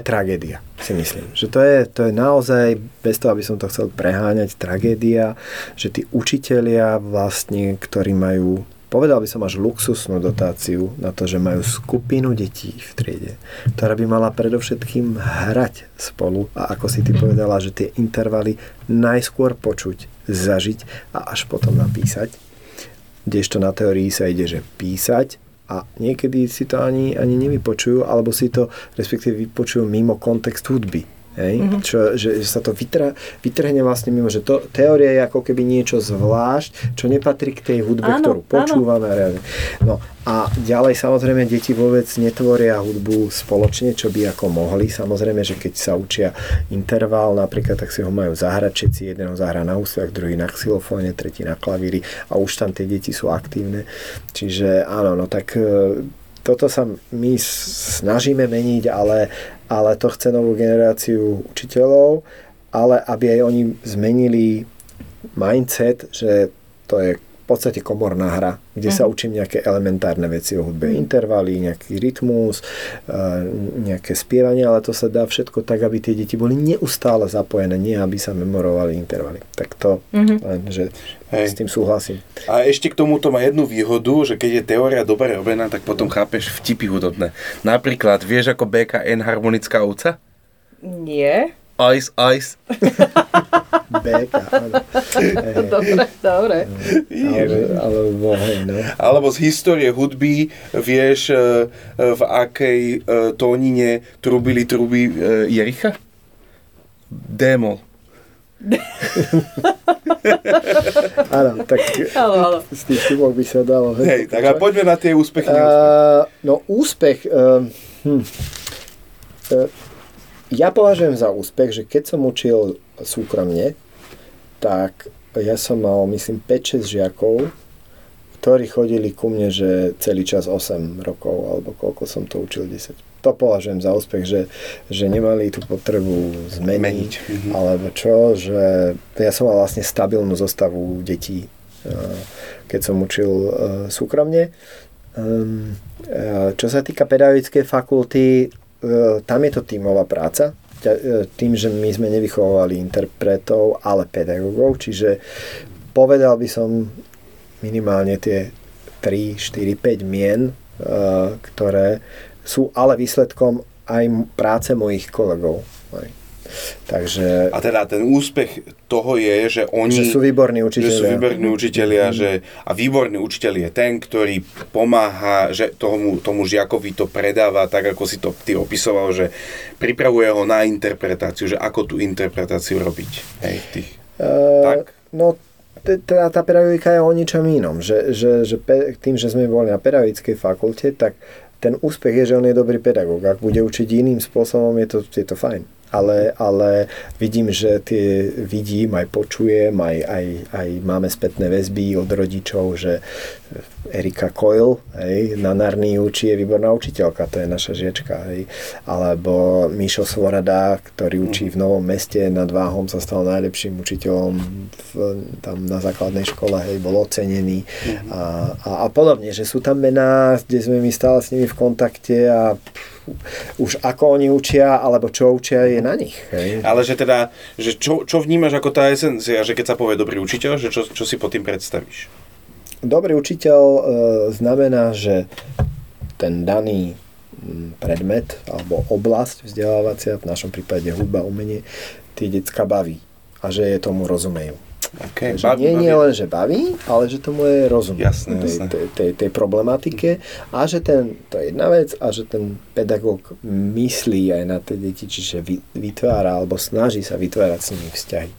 tragédia, si myslím, že to je naozaj, bez toho, aby som to chcel preháňať, tragédia, že tí učitelia vlastne, ktorí majú, povedal by som, až luxusnú dotáciu na to, že majú skupinu detí v triede, ktorá by mala predovšetkým hrať spolu a ako si ty povedala, že tie intervaly najskôr počuť, zažiť a až potom napísať. Kdežto na teórii sa ide, že písať a niekedy si to ani nevypočujú, alebo si to respektíve vypočujú mimo kontext hudby. Hej? Že sa to vytrhne vlastne mimo, že to teória je ako keby niečo zvlášť, čo nepatrí k tej hudbe, ktorú počúvame reálne. No a ďalej samozrejme deti vôbec netvoria hudbu spoločne, čo by ako mohli. Samozrejme, že keď sa učia interval napríklad, tak si ho majú zahrať všetci, jeden ho zahrá na husliach, druhý na xylofóne, tretí na klavíri a už tam tie deti sú aktívne. Čiže áno, no tak toto sa my snažíme meniť, ale to chce novú generáciu učiteľov, ale aby aj oni zmenili mindset, že to je v podstate komorná hra, kde sa učím nejaké elementárne veci o hudbe, intervaly, nejaký rytmus, nejaké spievanie, ale to sa dá všetko tak, aby tie deti boli neustále zapojené, nie aby sa memorovali intervaly. Tak to, že s tým súhlasím. A ešte k tomuto má jednu výhodu, že keď je teória dobre robená, tak potom chápeš vtipy hudobné. Napríklad, vieš ako BKN harmonická ovca? Nie. Ice. Beka, áno. Dobre. Alebo no. Alebo z histórie hudby vieš, v akej tónine trubili truby Jericha? D-moll. Áno, tak z tých tubok by sa dalo. Hej, tak a poďme na tie úspechy. No úspech... Ja považujem za úspech, že keď som učil súkromne, tak ja som mal, myslím, 5-6 žiakov, ktorí chodili ku mne, že celý čas 8 rokov, alebo koľko som to učil, 10. To považujem za úspech, že nemali tú potrebu zmeniť, alebo čo, že ja som mal vlastne stabilnú zostavu detí, keď som učil súkromne. Čo sa týka pedagogickej fakulty, tam je to tímová práca, tým, že my sme nevychovávali interpretov, ale pedagogov, čiže povedal by som minimálne tie 3, 4, 5 mien, ktoré sú ale výsledkom aj práce mojich kolegov. Takže, a teda ten úspech toho je, že oni sú výborní učitelia, a výborný učiteľ je ten, ktorý pomáha, že tomu žiakovi to predáva, tak ako si to ty opisoval, že pripravuje ho na interpretáciu, že ako tú interpretáciu robiť. Hej, tých. No teda tá pedagogika je o ničom inom, že tým, že sme boli na pedagogickej fakulte, tak ten úspech je, že on je dobrý pedagóg. Ak bude učiť iným spôsobom, je to fajn. Ale vidím, že aj počujem, aj máme spätné väzby od rodičov, že Erika Coyle, hej, na Narni učí, je výborná učiteľka, to je naša žiečka, hej. Alebo Mišo Svorada, ktorý učí v Novom Meste, nad Váhom sa stal najlepším učiteľom tam na základnej škole, hej, bol ocenený a podobne, že sú tam mená, kde sme my stále s nimi v kontakte a už ako oni učia, alebo čo učia, je na nich. Hej. Ale že teda, že čo vnímaš ako tá esencia, že keď sa povie dobrý učiteľ, že čo si pod tým predstavíš? Dobrý učiteľ znamená, že ten daný predmet alebo oblasť vzdelávacia, v našom prípade hudba, umenie, tie decká baví a že je tomu rozumejú. Okay, nie len, že baví, ale že tomu je rozum tej problematike a že to je jedna vec a že ten pedagóg myslí aj na tie deti, čiže vytvára alebo snaží sa vytvárať s nimi vzťahy.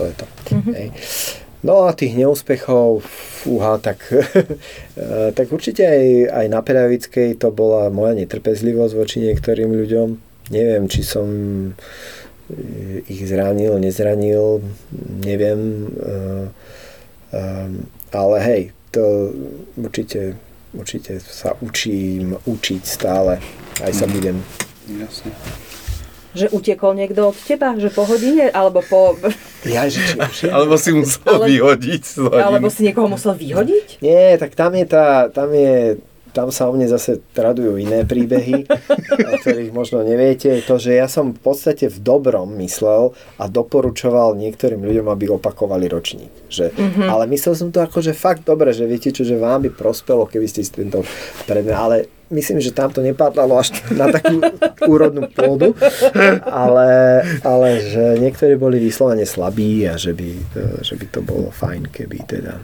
To je to. Hej. No a tých neúspechov, tak určite aj na pedagogickej to bola moja netrpezlivosť voči niektorým ľuďom. Neviem, či som ich zranil, nezranil, neviem. Ale hej, to určite sa učím učiť stále. Aj sa budem. Jasne. Že utekol niekto od teba? Že po hodine? Alebo po... Alebo si musel vyhodiť. Alebo si niekoho musel vyhodiť? Nie, tak tam sa o mne zase tradujú iné príbehy, o ktorých možno neviete. To, že ja som v podstate v dobrom myslel a doporučoval niektorým ľuďom, aby opakovali ročník. Ale myslel som to akože fakt dobre, že viete čo, že vám by prospelo, keby ste si tento predmet... Ale myslím, že tam to nepadalo až na takú úrodnú pôdu, ale že niektorí boli vyslovene slabí a že by to bolo fajn, keby teda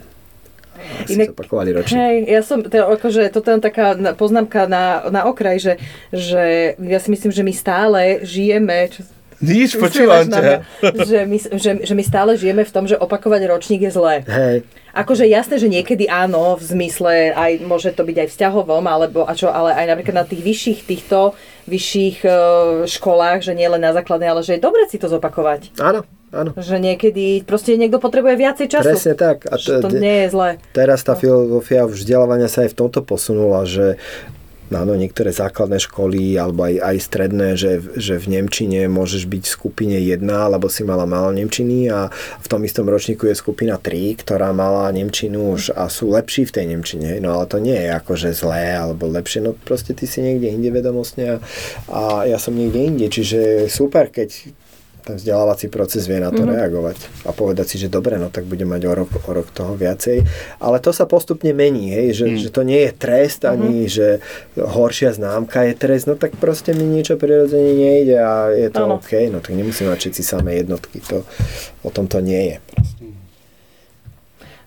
si zopakovali ročne. Hej, ja som, akože, toto je taká poznámka na okraj, že ja si myslím, že my stále žijeme... Že my stále žijeme v tom, že opakovať ročník je zlé. Hej. Akože jasné, že niekedy áno, v zmysle aj môže to byť aj vzťahovom, ale aj napríklad na tých vyšších školách, že nie len na základnej, ale že je dobre si to zopakovať. Áno. Že niekedy proste niekto potrebuje viacej času. Presne tak. A to nie je zlé. Teraz tá filozofia vzdelávania sa aj v tomto posunula, že áno, niektoré základné školy alebo aj stredné, že v nemčine môžeš byť v skupine 1, lebo si mala málo nemčiny a v tom istom ročníku je skupina 3, ktorá mala nemčinu už a sú lepší v tej nemčine. No ale to nie je akože zlé alebo lepšie. No proste ty si niekde inde vedomostne a ja som niekde inde. Čiže super, keď ten vzdelávací proces vie na to reagovať a povedať si, že dobre, no tak budem mať o rok toho viacej, ale to sa postupne mení, hej, že to nie je trest ani, že horšia známka je trest, no tak proste mi niečo prirodzene nejde a je to OK, no tak nemusím mať všetci samé jednotky, to o tom to nie je.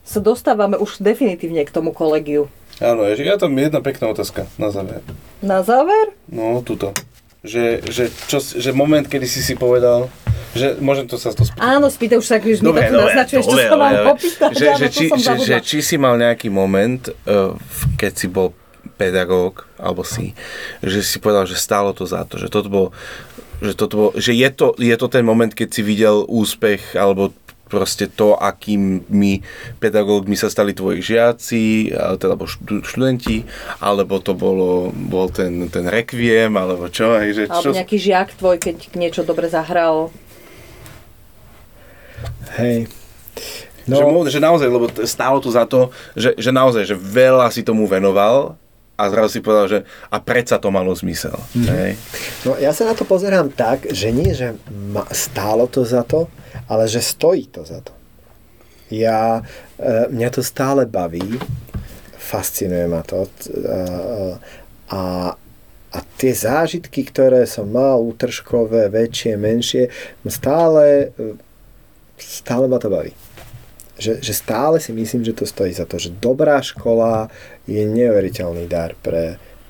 Sa dostávame už definitívne k tomu kolegiu. Áno, ja tam jedna pekná otázka na záver. Na záver? No, tuto. Že moment, kedy si povedal, že môžem to sa to spýtať. Áno, spýtaj už sa, keď mi to tu naznačuješ, čo som vám popýtať. Že či si mal nejaký moment, keď si bol pedagóg, alebo že si povedal, že stálo to za to, že toto bolo, že je to ten moment, keď si videl úspech, alebo proste to, akými pedagógmi sa stali tvoji žiaci, alebo študenti, alebo to bol ten Requiem, alebo čo? Alebo nejaký žiak tvoj, keď niečo dobre zahral. Hej. No. Že naozaj, lebo stálo to za to, že naozaj, že veľa si tomu venoval A zrazu si povedal, že a predsa to malo zmysel. Hej? No ja sa na to pozerám tak, že nie, že stálo to za to, ale že stojí to za to. Mňa to stále baví, fascinuje ma to a tie zážitky, ktoré som mal, útržkové, väčšie, menšie, stále ma to baví. Že stále si myslím, že to stojí za to, že dobrá škola je neuveriteľný dar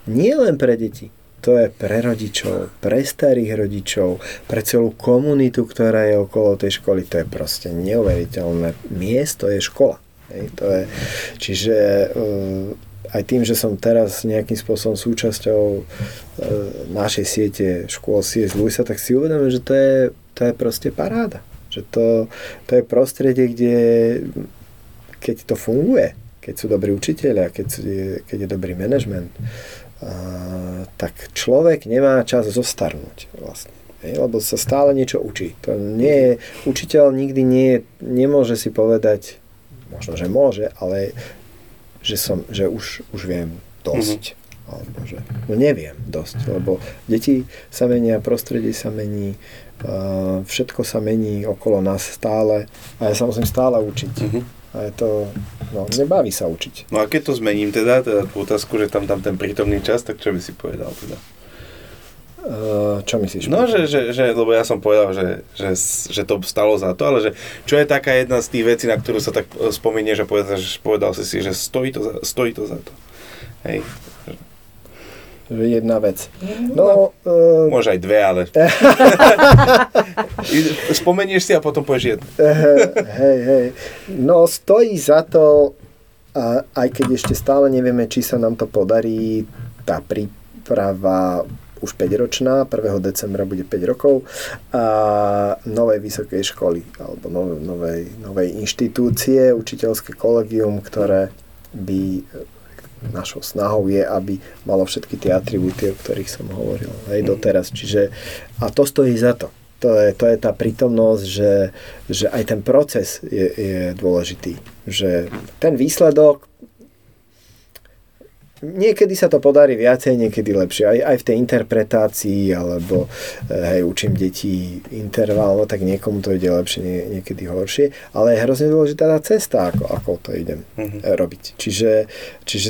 nielen pre deti, to je pre rodičov, pre starých rodičov, pre celú komunitu, ktorá je okolo tej školy, to je proste neuveriteľné miesto, je škola. Čiže aj tým, že som teraz nejakým spôsobom súčasťou našej siete škôl CS Luisa, tak si uvedomujem, že to je proste paráda. Že to je prostredie, keď to funguje, keď sú dobrí učitelia, keď je dobrý manažment, tak človek nemá čas zostarnúť vlastne, lebo sa stále niečo učí. Učiteľ nikdy nemôže si povedať, možno, že môže, ale že už viem dosť. Alebo že, neviem dosť, lebo deti sa menia, prostredie sa mení, všetko sa mení okolo nás stále a ja sa musím stále učiť. A je to, nebaví sa učiť. No a keď to zmením teda tú otázku, že tam ten prítomný čas, tak čo by si povedal teda? Čo myslíš? No, že lebo ja som povedal, že to stalo za to, ale že čo je taká jedna z tých vecí, na ktorú sa tak spomenie, že povedal si, že stojí to za to. Hej. Jedna vec. Môže aj dve, ale... Spomenieš si a potom povieš jednu. Hej. No, stojí za to, aj keď ešte stále nevieme, či sa nám to podarí, tá príprava už 5-ročná, 1. decembra bude 5 rokov, novej vysokej školy, alebo novej inštitúcie, učiteľské kolegium, ktoré by... Našou snahou je, aby malo všetky tie atribúty, o ktorých som hovoril aj doteraz. Čiže, a to stojí za to. To je tá prítomnosť, že aj ten proces je dôležitý. Že ten výsledok, niekedy sa to podarí viacej, niekedy lepšie. Aj v tej interpretácii, alebo učím deti interval, tak niekomu to ide lepšie, niekedy horšie. Ale je hrozne dôležitá tá cesta, ako to idem robiť. Čiže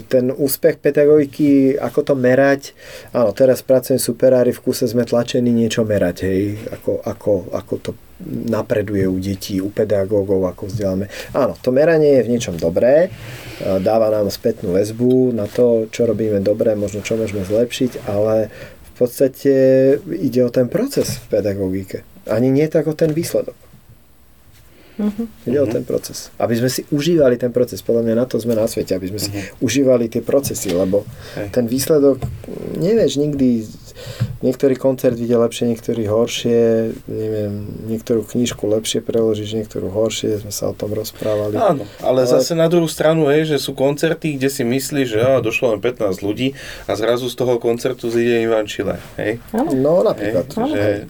ten úspech pedagogiky, ako to merať. Áno, teraz pracujem Superári, v kuse sme tlačení niečo merať. Hej, ako to napreduje u detí, u pedagógov, ako vzdeláme. Áno, to meranie je v niečom dobré, dáva nám spätnú väzbu na to, čo robíme dobre, možno čo môžeme zlepšiť, ale v podstate ide o ten proces v pedagogike. Ani nie tak o ten výsledok. Ide o ten proces. Aby sme si užívali ten proces. Podľa mňa na to sme na svete, aby sme si užívali tie procesy, lebo ten výsledok nevieš nikdy. Niektorý koncert ide lepšie, niektorý horšie, niektorú knižku lepšie preložíš, niektorú horšie, sme sa o tom rozprávali. Áno, ale zase na druhú stranu je, že sú koncerty, kde si myslíš, že došlo len 15 ľudí a zrazu z toho koncertu zíde Ivan Šiller, hej? No, napríklad, to je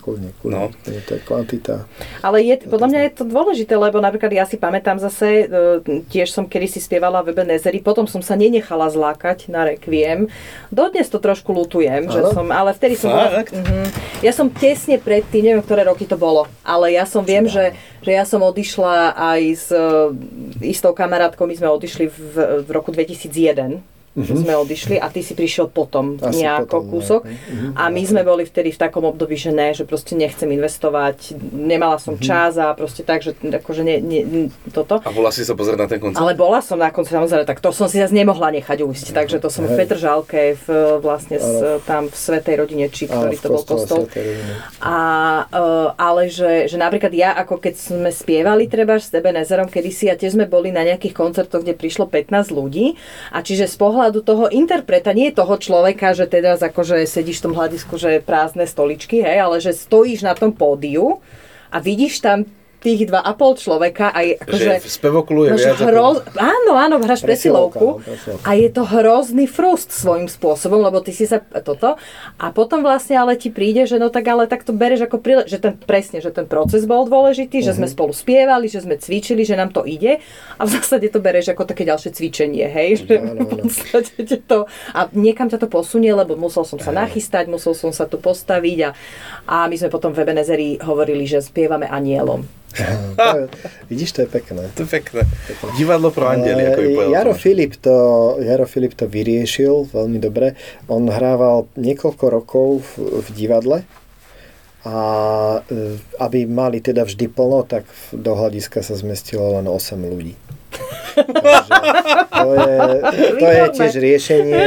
kvantita. Ale podľa mňa je to dôležité, lebo napríklad ja si pamätám zase, tiež som kedysi spievala v Eben Ezeri, potom som sa nenechala zlákať na Requiem. Dodnes to trošku lutujem, ale vtedy som bola, ja som tesne predtým, neviem, ktoré roky to bolo, ale ja som viem, že ja som odišla aj s istou kamarátkou, my sme odišli v roku 2001. Sme odišli a ty si prišiel potom nejako kúsok a my sme boli vtedy v takom období, že ne, že proste nechcem investovať, nemala som čas a proste tak, že akože toto. A bola si sa pozrieť na ten koncert? Ale bola som na koncert, samozrejme, tak to som si zase nemohla nechať ujsť, takže to som v Petržalke vlastne tam v Svätej Rodine, či ktorý to bol kostol. Ale že napríklad ja, ako keď sme spievali treba s Eben Ezerom kedysi a tiež sme boli na nejakých koncertoch, kde prišlo 15 ľudí a čiže z pohľadu toho interpreta, nie toho človeka, že teda akože sedíš v tom hľadisku, že prázdne stoličky, hej, ale že stojíš na tom pódiu a vidíš tam tých 2,5 človeka a je akože... Že spevoklu je viac ako... Áno, hráš presilovku a je to hrozný frust svojím spôsobom, lebo ty si sa toto a potom vlastne ale ti príde, že no tak ale tak to bereš ako že ten proces bol dôležitý, že sme spolu spievali, že sme cvičili, že nám to ide a v zásade to bereš ako také ďalšie cvičenie, hej? No. To, a niekam ťa to posunie, lebo musel som sa nachystať, musel som sa tu postaviť a my sme potom v Eben Ezeri hovorili, že spievame anielom. Vidíš, to je pekné. To je pekné. Divadlo pro anjeli, ako by povedal. Jaro Filip to vyriešil veľmi dobre. On hrával niekoľko rokov v divadle a aby mali teda vždy plno, tak do hľadiska sa zmestilo len 8 ľudí. To je tiež riešenie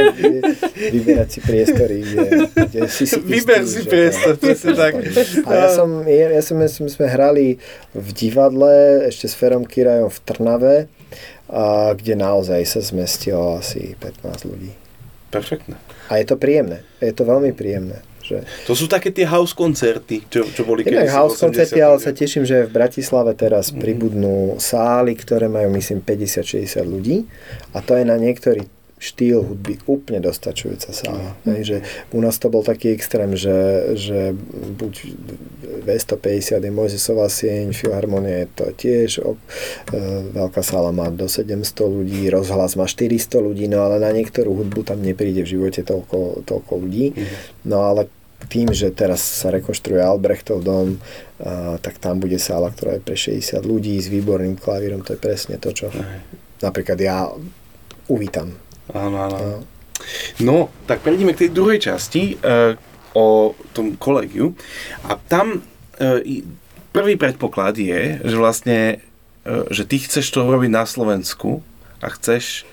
vyberať si priestory, kde si vyber si priestor, to si tak. A my sme hrali v divadle ešte s Ferom Kirajom v Trnave, kde naozaj sa zmestilo asi 15 ľudí. Perfektné. A je to príjemné, je to veľmi príjemné. Že... To sú také tie house koncerty, čo boli keď house koncerty, ale sa teším, že v Bratislave teraz pribudnú sály, ktoré majú myslím 50-60 ľudí a to je na niektorý štýl hudby úplne dostačujúca sála. Takže u nás to bol taký extrém, že buď 250 je Mojzesová sieň, Filharmonia je to tiež, veľká sála má do 700 ľudí, rozhlas má 400 ľudí, no ale na niektorú hudbu tam nepríde v živote toľko ľudí. No ale tým, že teraz sa rekonštruuje Albrechtov dom, tak tam bude sála, ktorá je pre 60 ľudí s výborným klavírom, to je presne to, čo napríklad ja uvítam. Áno. No, tak prejdeme k tej druhej časti o tom kolegiu. A tam prvý predpoklad je, že vlastne, že ty chceš to robiť na Slovensku a chcel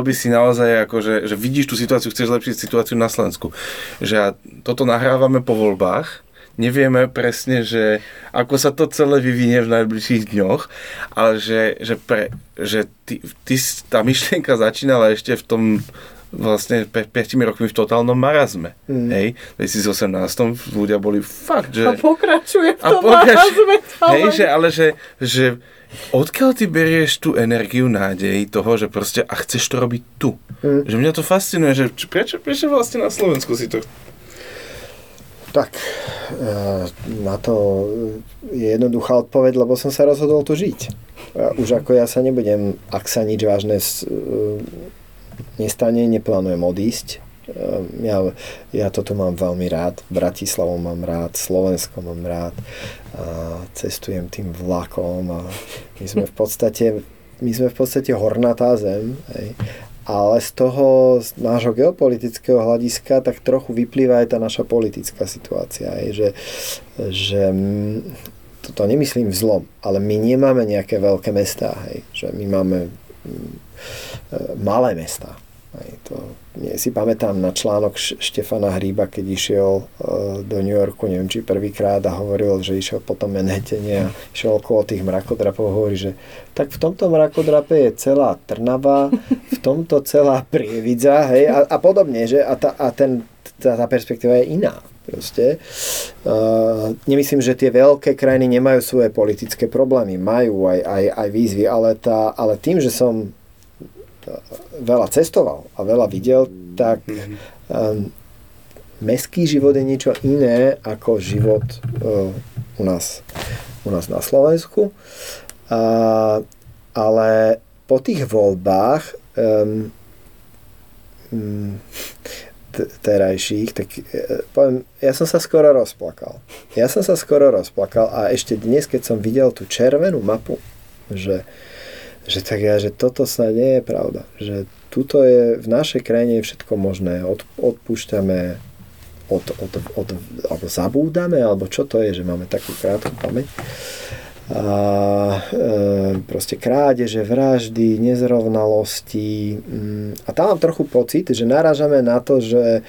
by si naozaj, akože, že vidíš tú situáciu, chceš zlepšiť situáciu na Slovensku. Že toto nahrávame po voľbách, nevieme presne, že ako sa to celé vyvinie v najbližších dňoch, ale že ty tá myšlienka začínala ešte v tom vlastne 5 rokmi v totálnom marazme. Hej, v 2018 ľudia boli fakt, že... A pokračuje v tom marazme. Hej, že odkiaľ ty berieš tú energiu nádej toho, že proste a chceš to robiť tu. Že mňa to fascinuje, že prečo vlastne na Slovensku si to... Tak, na to je jednoduchá odpoveď, lebo som sa rozhodol tu žiť. Už ako ja sa nebudem, ak sa nič vážne nestane, neplánujem odísť. Ja toto mám veľmi rád, Bratislavu mám rád, Slovensko mám rád, cestujem tým vlakom a my sme v podstate hornatá zem, hej. Ale z toho z nášho geopolitického hľadiska tak trochu vyplýva aj tá naša politická situácia. Že toto nemyslím v zlom, ale my nemáme nejaké veľké mestá. Hej, že my máme malé mestá. Si pamätám na článok Štefana Hríba, keď išiel do New Yorku, neviem či prvýkrát a hovoril, že išiel po tom Manhattane a išiel okolo tých mrakodrapov, hovorí, že tak v tomto mrakodrape je celá Trnava, v tomto celá Prievidza, hej, a podobne, že tá perspektíva je iná. Proste. Nemyslím, že tie veľké krajiny nemajú svoje politické problémy, majú aj výzvy, ale tým, že som veľa cestoval a veľa videl, tak mestský život je niečo iné ako život u nás na Slovensku. Ale po tých voľbách terajších, tak poviem, ja som sa skoro rozplakal a ešte dnes, keď som videl tú červenú mapu, že toto snad nie je pravda. Že tuto je v našej krajine všetko možné. Odpúšťame, alebo zabúdame, alebo čo to je, že máme takú krátku pamäť. Proste krádeže, vraždy, nezrovnalosti. A tam mám trochu pocit, že narážame na to, že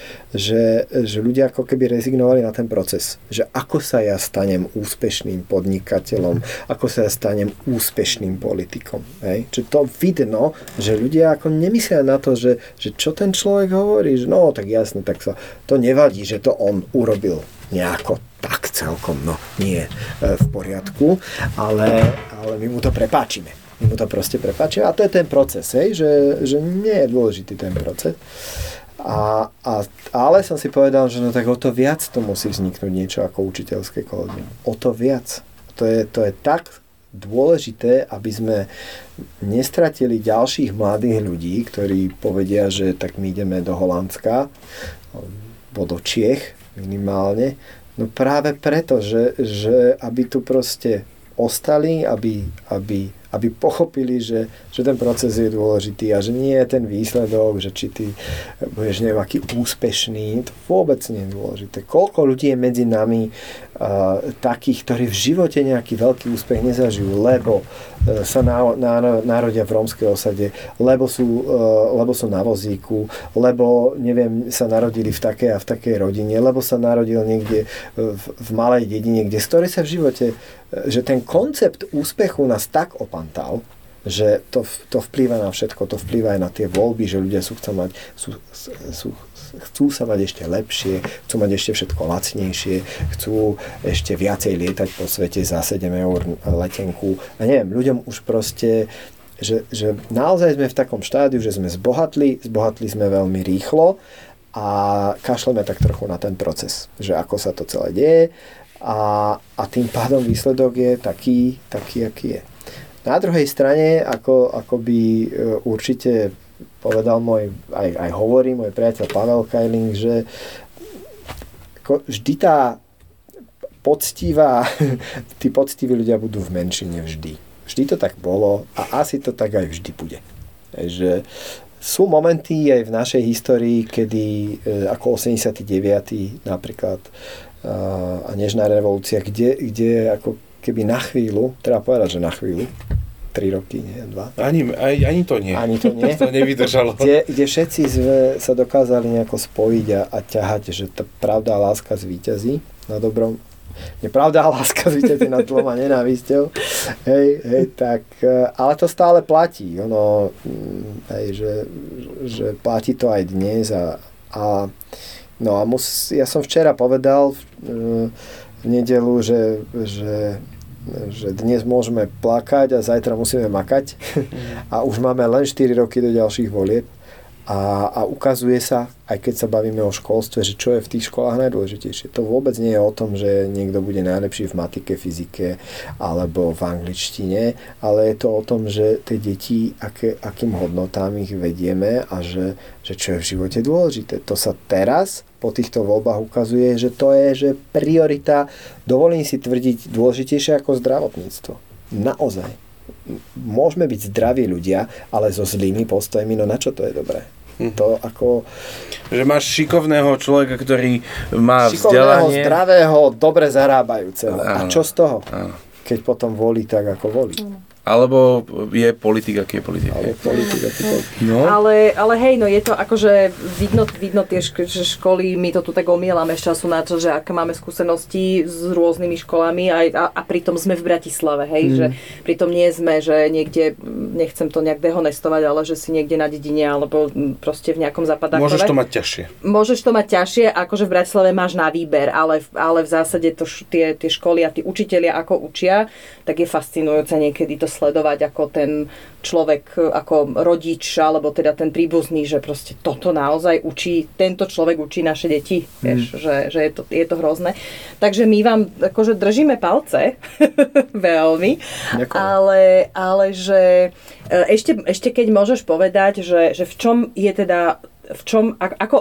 ľudia ako keby rezignovali na ten proces. Že ako sa ja stanem úspešným podnikateľom, ako sa ja stanem úspešným politikom. Hej? Čiže to vidno, že ľudia ako nemyslia na to, že čo ten človek hovorí, že no tak jasne, tak sa to nevadí, že to on urobil nejako tak celkom, no nie v poriadku, ale my mu to prepáčime. My mu to proste prepáčime a to je ten proces, hej, že nie je dôležitý ten proces. Ale som si povedal, že no tak o to viac to musí vzniknúť niečo ako učiteľské kolegium. O to viac. To je tak dôležité, aby sme nestratili ďalších mladých ľudí, ktorí povedia, že tak my ideme do Holandska, bo do Čiech minimálne. No práve preto, že aby tu proste ostali, aby pochopili, že ten proces je dôležitý a že nie je ten výsledok, že či ty budeš nejaký úspešný, to vôbec nie je dôležité. Koľko ľudí je medzi nami takých, ktorí v živote nejaký veľký úspech nezažijú, lebo sa narodia v rómskej osade, lebo sú na vozíku, lebo neviem, sa narodili v takej a v takej rodine, lebo sa narodil niekde v malej dedine, kde z ktorej sa v živote, že ten koncept úspechu nás tak opantal, že to vplýva na všetko, to vplýva aj na tie voľby, že ľudia chcú sa mať ešte lepšie, chcú mať ešte všetko lacnejšie, chcú ešte viacej lietať po svete za 7 € letenku. A neviem, ľuďom už proste, že naozaj sme v takom štádiu, že sme zbohatli sme veľmi rýchlo a kašleme tak trochu na ten proces, že ako sa to celé deje a tým pádom výsledok je taký, aký je. Na druhej strane, ako by určite povedal môj priateľ Pavel Kajling, že vždy tí poctiví ľudia budú v menšine vždy. Vždy to tak bolo a asi to tak aj vždy bude. Takže sú momenty aj v našej histórii, kedy ako 89. napríklad a nežná revolúcia, kde ako keby na chvíľu, treba povedať, že na chvíľu, 3 roky, nie, 2. Ani to nie. Ani to nie. To nevydržalo. Kde všetci sa dokázali nejako spojiť a ťahať, že tá pravda a láska zvíťazí na dobrom. Nepravda a láska zvíťazí nad tlom a nenávisťou. Hej, tak, ale to stále platí. Ono, hej, že platí to aj dnes. Ja som včera povedal v nedeľu, že dnes môžeme plakať a zajtra musíme makať a už máme len 4 roky do ďalších volieb a ukazuje sa, aj keď sa bavíme o školstve, že čo je v tých školách najdôležitejšie. To vôbec nie je o tom, že niekto bude najlepší v matike, fyzike alebo v angličtine, ale je to o tom, že tie deti, akým hodnotám ich vedieme a že čo je v živote dôležité. To sa teraz po týchto voľbách ukazuje, že to je že priorita, dovolím si tvrdiť, dôležitejšie ako zdravotníctvo. Naozaj. Môžeme byť zdraví ľudia, ale so zlými postojmi, no na čo to je dobré? To ako... Že máš šikovného človeka, ktorý má vzdelanie. Šikovného, zdravého, dobre zarábajúceho. Áno. A čo z toho? Áno. Keď potom volí tak, ako volí. Alebo je politik, aký je politik. No. Ale hej, no je to akože vidno tie školy, my to tu tak omielame z času na to, že aké máme skúsenosti s rôznymi školami a pritom sme v Bratislave, hej, že pritom nie sme, že niekde, nechcem to nejak dehonestovať, ale že si niekde na dedine alebo proste v nejakom zapadákove. Môžeš to mať ťažšie, akože v Bratislave máš na výber, ale v zásade to, tie školy a tí učitelia ako učia, tak je fascinujúce niekedy to sledovať, ako ten človek, ako rodič, alebo teda ten príbuzný, že proste toto naozaj učí, tento človek učí naše deti, vieš, že je to hrozné. Takže my vám akože držíme palce veľmi, ale že ešte keď môžeš povedať, že v čom je teda,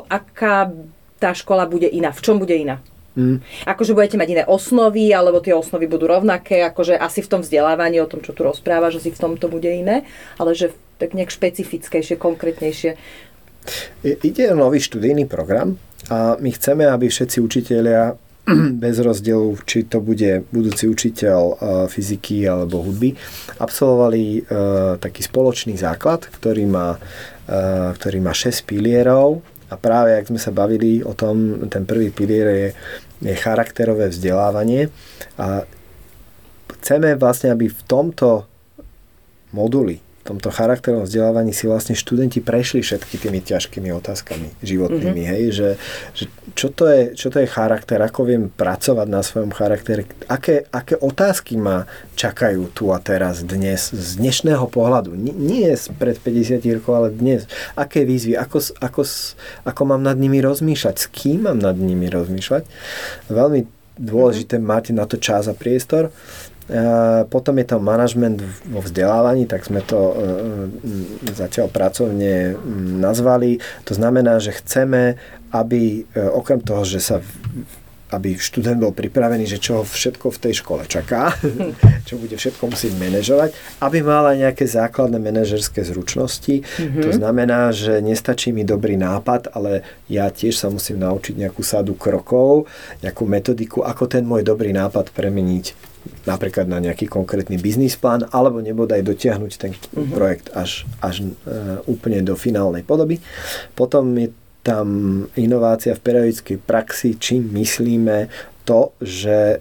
aká tá škola bude iná, v čom bude iná? Akože budete mať iné osnovy, alebo tie osnovy budú rovnaké, akože asi v tom vzdelávaní, o tom, čo tu rozprávaš, asi v tom to bude iné, ale že tak nejak špecifickejšie, konkrétnejšie. Ide o nový študijný program a my chceme, aby všetci učitelia bez rozdielu, či to bude budúci učiteľ fyziky alebo hudby, absolvovali taký spoločný základ, ktorý má 6 pilierov. A práve, ak sme sa bavili o tom, ten prvý pilier je charakterové vzdelávanie. A chceme vlastne, aby v tomto moduli, v tomto charakterovom vzdelávaní si vlastne študenti prešli všetky tými ťažkými otázkami životnými, hej, že čo to je charakter, ako viem pracovať na svojom charaktere, aké otázky ma čakajú tu a teraz, dnes, z dnešného pohľadu, nie pred 50 rokov, ale dnes, aké výzvy, ako mám nad nimi rozmýšľať, s kým mám nad nimi rozmýšľať. Veľmi dôležité máte na to čas a priestor. Potom je tam manažment vo vzdelávaní, tak sme to zatiaľ pracovne nazvali. To znamená, že chceme, aby okrem toho, že aby študent bol pripravený, že čo ho všetko v tej škole čaká, čo bude všetko musieť manažovať, aby mal aj nejaké základné manažerské zručnosti. To znamená, že nestačí mi dobrý nápad, ale ja tiež sa musím naučiť nejakú sadu krokov, nejakú metodiku, ako ten môj dobrý nápad premeniť napríklad na nejaký konkrétny biznis plán, alebo nebodaj dotiahnuť ten projekt až úplne do finálnej podoby. Potom je tam inovácia v pedagogickej praxi, čím myslíme to, že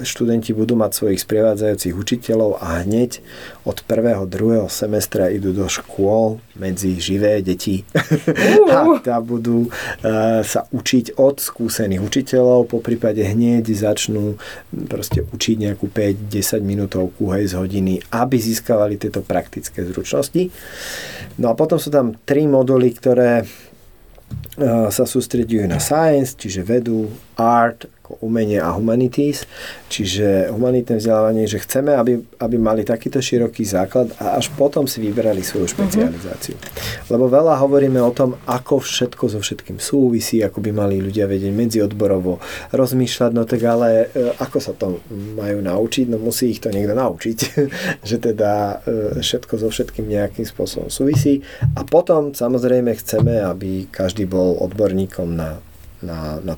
študenti budú mať svojich sprievádzajúcich učiteľov a hneď od prvého, druhého semestra idú do škôl medzi živé deti. A budú sa učiť od skúsených učiteľov, poprípade hneď začnú proste učiť nejakú 5-10 minútovku, hej, z hodiny, aby získavali tieto praktické zručnosti. No a potom sú tam 3 moduly, ktoré sa sústreďujú na science, čiže vedu, art, ako umenie a humanities, čiže humanitné vzdelávanie, že chceme, aby mali takýto široký základ a až potom si vybrali svoju špecializáciu. Lebo veľa hovoríme o tom, ako všetko so všetkým súvisí, ako by mali ľudia vedieť medziodborovo rozmýšľať, no tak ale ako sa to majú naučiť? No musí ich to niekto naučiť, že teda všetko so všetkým nejakým spôsobom súvisí. A potom samozrejme chceme, aby každý bol odborníkom na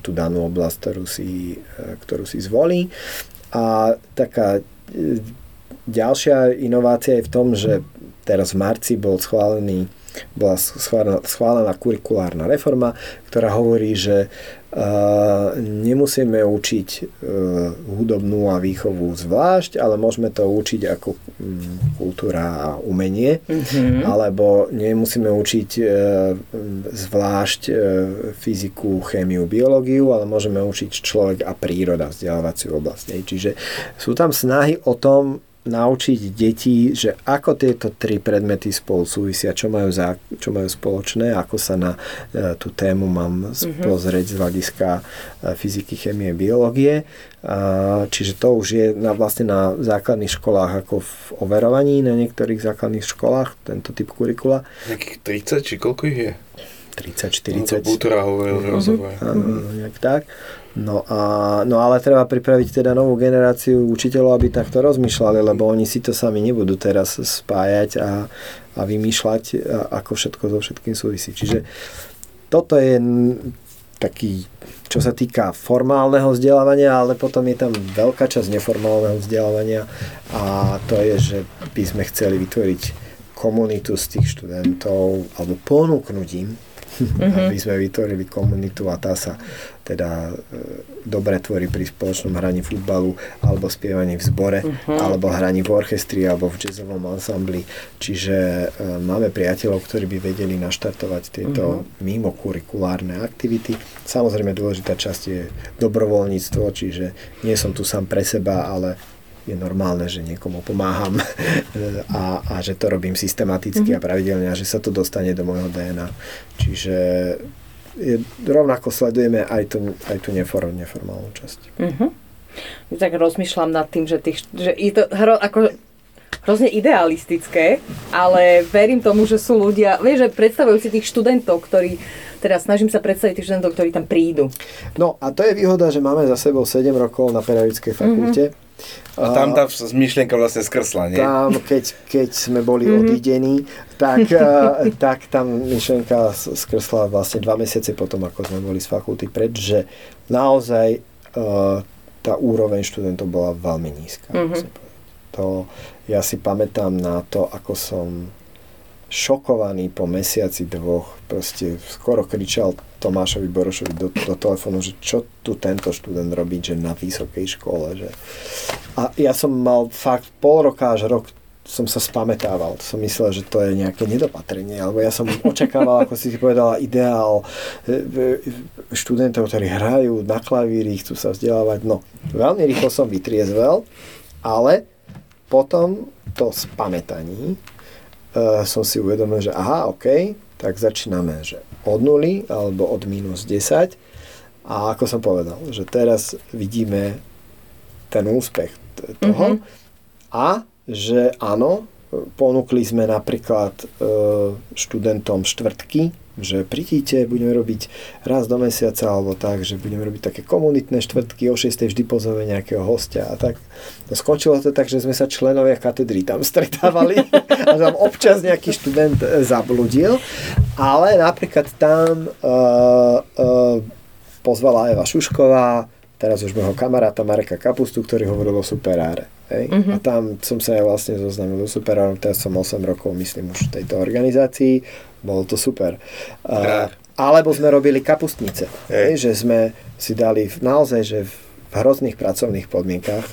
tú danú oblasť, ktorú si zvolí. A taká ďalšia inovácia je v tom, že teraz v marci bola schválená kurikulárna reforma, ktorá hovorí, že nemusíme učiť hudobnú a výchovu zvlášť, ale môžeme to učiť ako kultúra a umenie, alebo nemusíme učiť zvlášť fyziku, chémiu, biológiu, ale môžeme učiť človek a príroda, vzdelávaciu oblasť. Čiže sú tam snahy o tom naučiť deti, že ako tieto 3 predmety spolu súvisia, čo majú spoločné, ako sa na tú tému mám pozrieť z hľadiska fyziky, chémie, biológie. Čiže to už je vlastne na základných školách ako v overovaní, na niektorých základných školách, tento typ kurikula. Nejakých 30 či koľko ich je? 30-40. No to Bútra hovoril, rozhovor. Áno, nejak tak. No ale treba pripraviť teda novú generáciu učiteľov, aby takto rozmýšľali, lebo oni si to sami nebudú teraz spájať a vymýšľať, ako všetko so všetkým súvisí. Čiže toto je taký, čo sa týka formálneho vzdelávania, ale potom je tam veľká časť neformálneho vzdelávania a to je, že by sme chceli vytvoriť komunitu z tých študentov alebo ponúknuť im, aby sme vytvorili komunitu a tá sa teda dobre tvorí pri spoločnom hraní futbalu alebo spievaní v zbore, alebo hraní v orchestri alebo v jazzovom ansambli. Čiže máme priateľov, ktorí by vedeli naštartovať tieto mimokurikulárne aktivity. Samozrejme dôležitá časť je dobrovoľníctvo, čiže nie som tu sám pre seba, ale je normálne, že niekomu pomáham a že to robím systematicky a pravidelne a že sa to dostane do môjho DNA. Čiže rovnako sledujeme aj tú neformálnu časť. Ja tak rozmýšľam nad tým, že je to hrozne idealistické, ale verím tomu, že sú ľudia, vieš, že predstavujú si tých študentov, snažím sa predstaviť tých študentov, ktorí tam prídu. No a to je výhoda, že máme za sebou 7 rokov na pedagogickej fakulte. A tam tá myšlienka vlastne skrsla, nie? Tam, keď sme boli odídení, tak tam myšlienka skrsla vlastne 2 mesiace potom, ako sme boli z fakulty preč, že naozaj tá úroveň študentov bola veľmi nízka. Ja si pamätám na to, ako som šokovaný po mesiaci 2, proste skoro kričal Tomášovi Borošovi do telefónu, že čo tu tento študent robí, že na vysokej škole, že... A ja som mal fakt pol roka až rok som sa spamätával. Som myslel, že to je nejaké nedopatrenie, alebo ja som očakával, ako si povedala, ideál študentov, ktorí hrajú na klavíri, chcú sa vzdelávať. No, veľmi rýchlo som vytriezvel, ale potom to spamätaní som si uvedomil, že aha, OK, tak začíname, že od 0 alebo od minus 10. A ako som povedal, že teraz vidíme ten úspech toho. A že áno, ponúkli sme napríklad študentom štvrtky, že príďte, budeme robiť raz do mesiaca alebo tak, že budeme robiť také komunitné štvrtky, o 6:00 vždy pozove nejakého hostia a tak. Skončilo to tak, že sme sa členovia katedry tam stretávali a tam občas nejaký študent zabludil, ale napríklad tam pozvala Eva Šušková, teraz už môjho kamaráta Mareka Kapustu, ktorý hovoril o Superáre. A tam som sa ja vlastne zoznámil o Superárom, teraz som 8 rokov, myslím, už v tejto organizácii. Bolo to super. Alebo sme robili kapustnice, že sme si dali naozaj, že v hrozných pracovných podmienkach,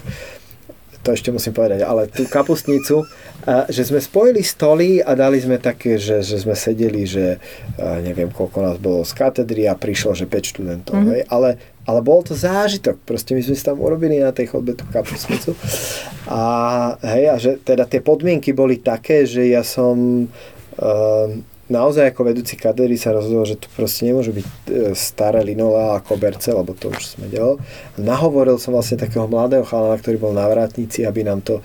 to ešte musím povedať, ale tú kapustnicu, že sme spojili stoly a dali sme také, že sme sedeli, že neviem, koľko nás bolo z katedry a prišlo, že 5 študentov. Ale bol to zážitok. Proste my sme si tam urobili na tej chodbe tú kapustnicu. A že teda tie podmienky boli také, že ja som naozaj ako vedúci katedry sa rozhodol, že to proste nemôžu byť staré linoleá a koberce, lebo to už sme delali. Nahovoril som vlastne takého mladého chalana, ktorý bol na vrátnici, aby nám to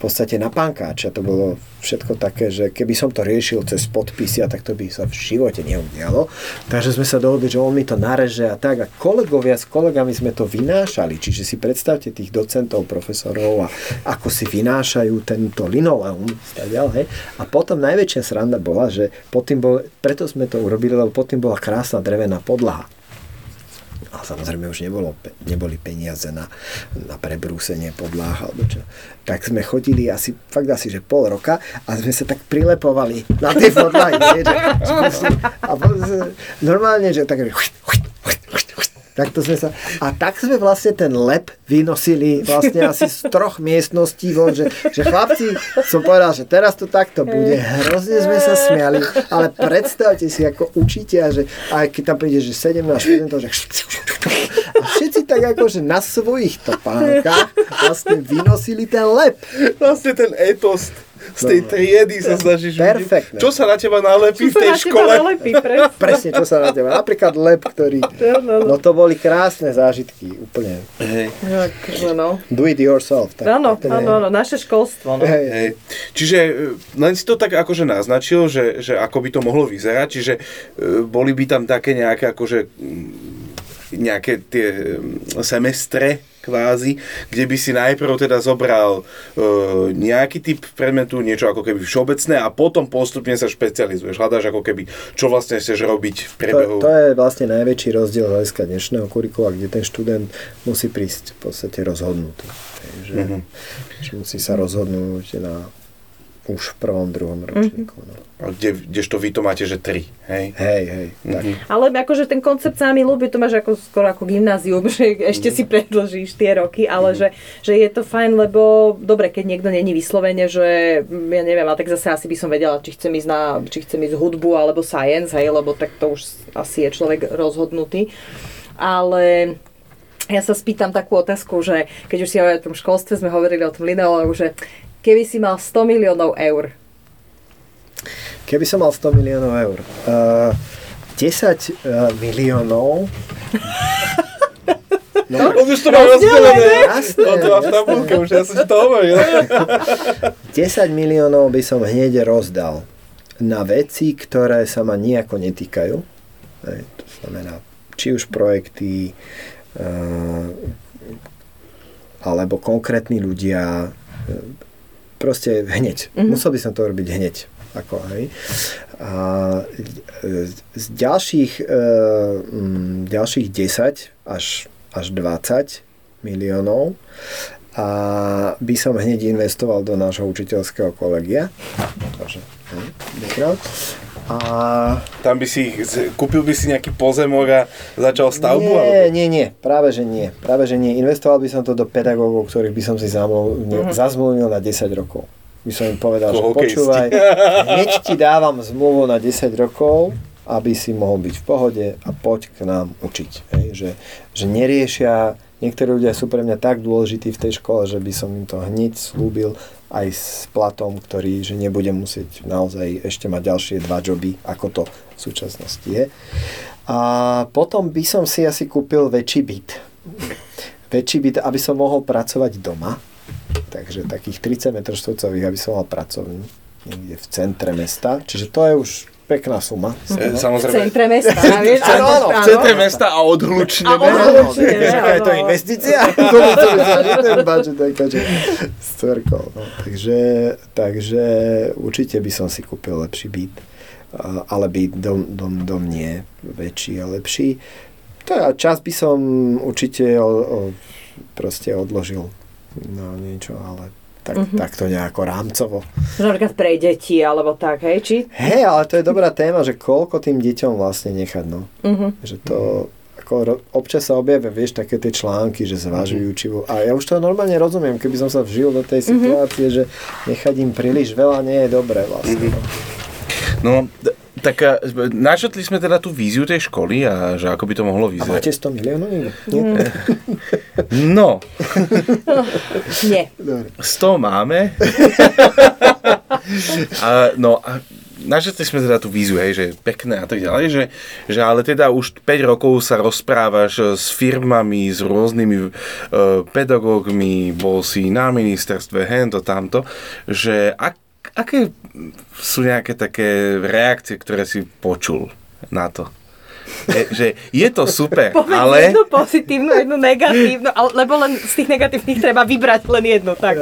v podstate na pankáča. To bolo všetko také, že keby som to riešil cez podpisy, tak to by sa v živote neudialo. Takže sme sa dohodli, že on mi to nareže a tak. A kolegovia s kolegami sme to vynášali. Čiže si predstavte tých docentov, profesorov a ako si vynášajú tento linoleum. A potom najväčšia sranda bola, že preto sme to urobili, lebo potom bola krásna drevená podlaha. A samozrejme už neboli peniaze na prebrúsenie podláh alebo čo. Tak sme chodili asi pol roka a sme sa tak prilepovali na tie podlahy. Normálne, že tak takto sme sa... A tak sme vlastne ten lep vynosili vlastne asi z 3 miestností von, že chlapci, som povedal, že teraz to takto bude. Hrozne sme sa smiali, ale predstavte si ako učiteľ, že aj keď tam príde, že 17 študentov, že a všetci tak akože na svojich topánkach vlastne vynosili ten lep. Vlastne ten etos z tej triedy sa snažíš vidieť. Čo sa na teba nalepí v tej škole? Presne, čo sa na teba. Napríklad lep, ktorý... No to boli krásne zážitky, úplne. Do it yourself. Áno, naše školstvo. No. Hey. Čiže len si to tak akože naznačil, že ako by to mohlo vyzerať, čiže boli by tam také nejaké akože nejaké tie semestre kvázi, kde by si najprv teda zobral nejaký typ predmetu, niečo ako keby všeobecné a potom postupne sa špecializuješ. Hľadáš ako keby, čo vlastne chceš robiť v priebehu. To je vlastne najväčší rozdiel hľadiska dnešného kurikula, kde ten študent musí prísť v podstate rozhodnutý. Že musí sa rozhodnúť už v 1., 2. ročníku. No. A kdežto vy to máte, že 3, hej? Hej. Tak. Ale akože ten koncept sa mi ľúbi, to máš ako, skoro ako gymnázium, že ešte si predlžíš tie roky, ale že je to fajn, lebo dobre, keď niekto není vyslovene, že ja neviem, ale tak zase asi by som vedela, či chcem ísť hudbu alebo science, hej, lebo tak to už asi je človek rozhodnutý. Ale ja sa spýtam takú otázku, že keď už si o tom školstve sme hovorili o tom lineológu, že keby si mal 100 miliónov eur? Keby som mal 100 miliónov eur? 10 miliónov? No, on už to mal rozdelené. On to má v tabulke, už ja som to hovoril. 10 miliónov by som hneď rozdal na veci, ktoré sa ma nejako netýkajú. To znamená, či už projekty, alebo konkrétni ľudia, proste hneď. Musel by som to robiť hneď. Ako, hej. A z ďalších 10 až 20 miliónov a by som hneď investoval do nášho učiteľského kolegia. Takže, tam by si kúpil by si nejaký pozemok a začal stavbu? Nie. Práve, že nie. Investoval by som to do pedagógov, ktorých by som si zazmluvnil na 10 rokov. by som im povedal, že počúvaj, hneď ti dávam zmluvu na 10 rokov, aby si mohol byť v pohode a poď k nám učiť. Hej, že neriešia, niektorí ľudia sú pre mňa tak dôležití v tej škole, že by som im to hneď slúbil aj s platom, ktorý, že nebudem musieť naozaj ešte mať ďalšie 2 joby, ako to v súčasnosti je. A potom by som si asi kúpil väčší byt. Väčší byt, aby som mohol pracovať doma. Takže takých 30 m štvorcových, aby som mal pracovnú niekde v centre mesta. Čiže to je už pekná suma. Samozrejme. V centre mesta. V centre mesta a odhlučne. Taká je to investícia. S cvrkou. Takže určite by som si kúpil lepší byt. Ale byt dom nie. Väčší a lepší. Čas by som určite proste odložil na niečo, ale tak to nejako rámcovo. Napríklad pre deti, alebo tak, hej? Či? Hej, ale to je dobrá téma, že koľko tým deťom vlastne nechať, no. Uh-huh. Že to, ako občas sa objavia, vieš, také tie články, že zvážujú, či... A ja už to normálne rozumiem, keby som sa vžil do tej situácie, že nechať im príliš veľa nie je dobré vlastne. No, tak načetli sme teda tú víziu tej školy a že ako by to mohlo vyzerať. A máte 100 miliónov? No. Nie. 100 máme. A načetli sme teda tú víziu, hej, že pekné a tak ďalej, že ale teda už 5 rokov sa rozprávaš s firmami, s rôznymi pedagógmi, bol si na ministerstve, hento, tamto, že aké sú nejaké také reakcie, ktoré si počul na to? Že je to super, ale... jednu pozitívnu, jednu negatívnu, lebo len z tých negatívnych treba vybrať len jednu, tak.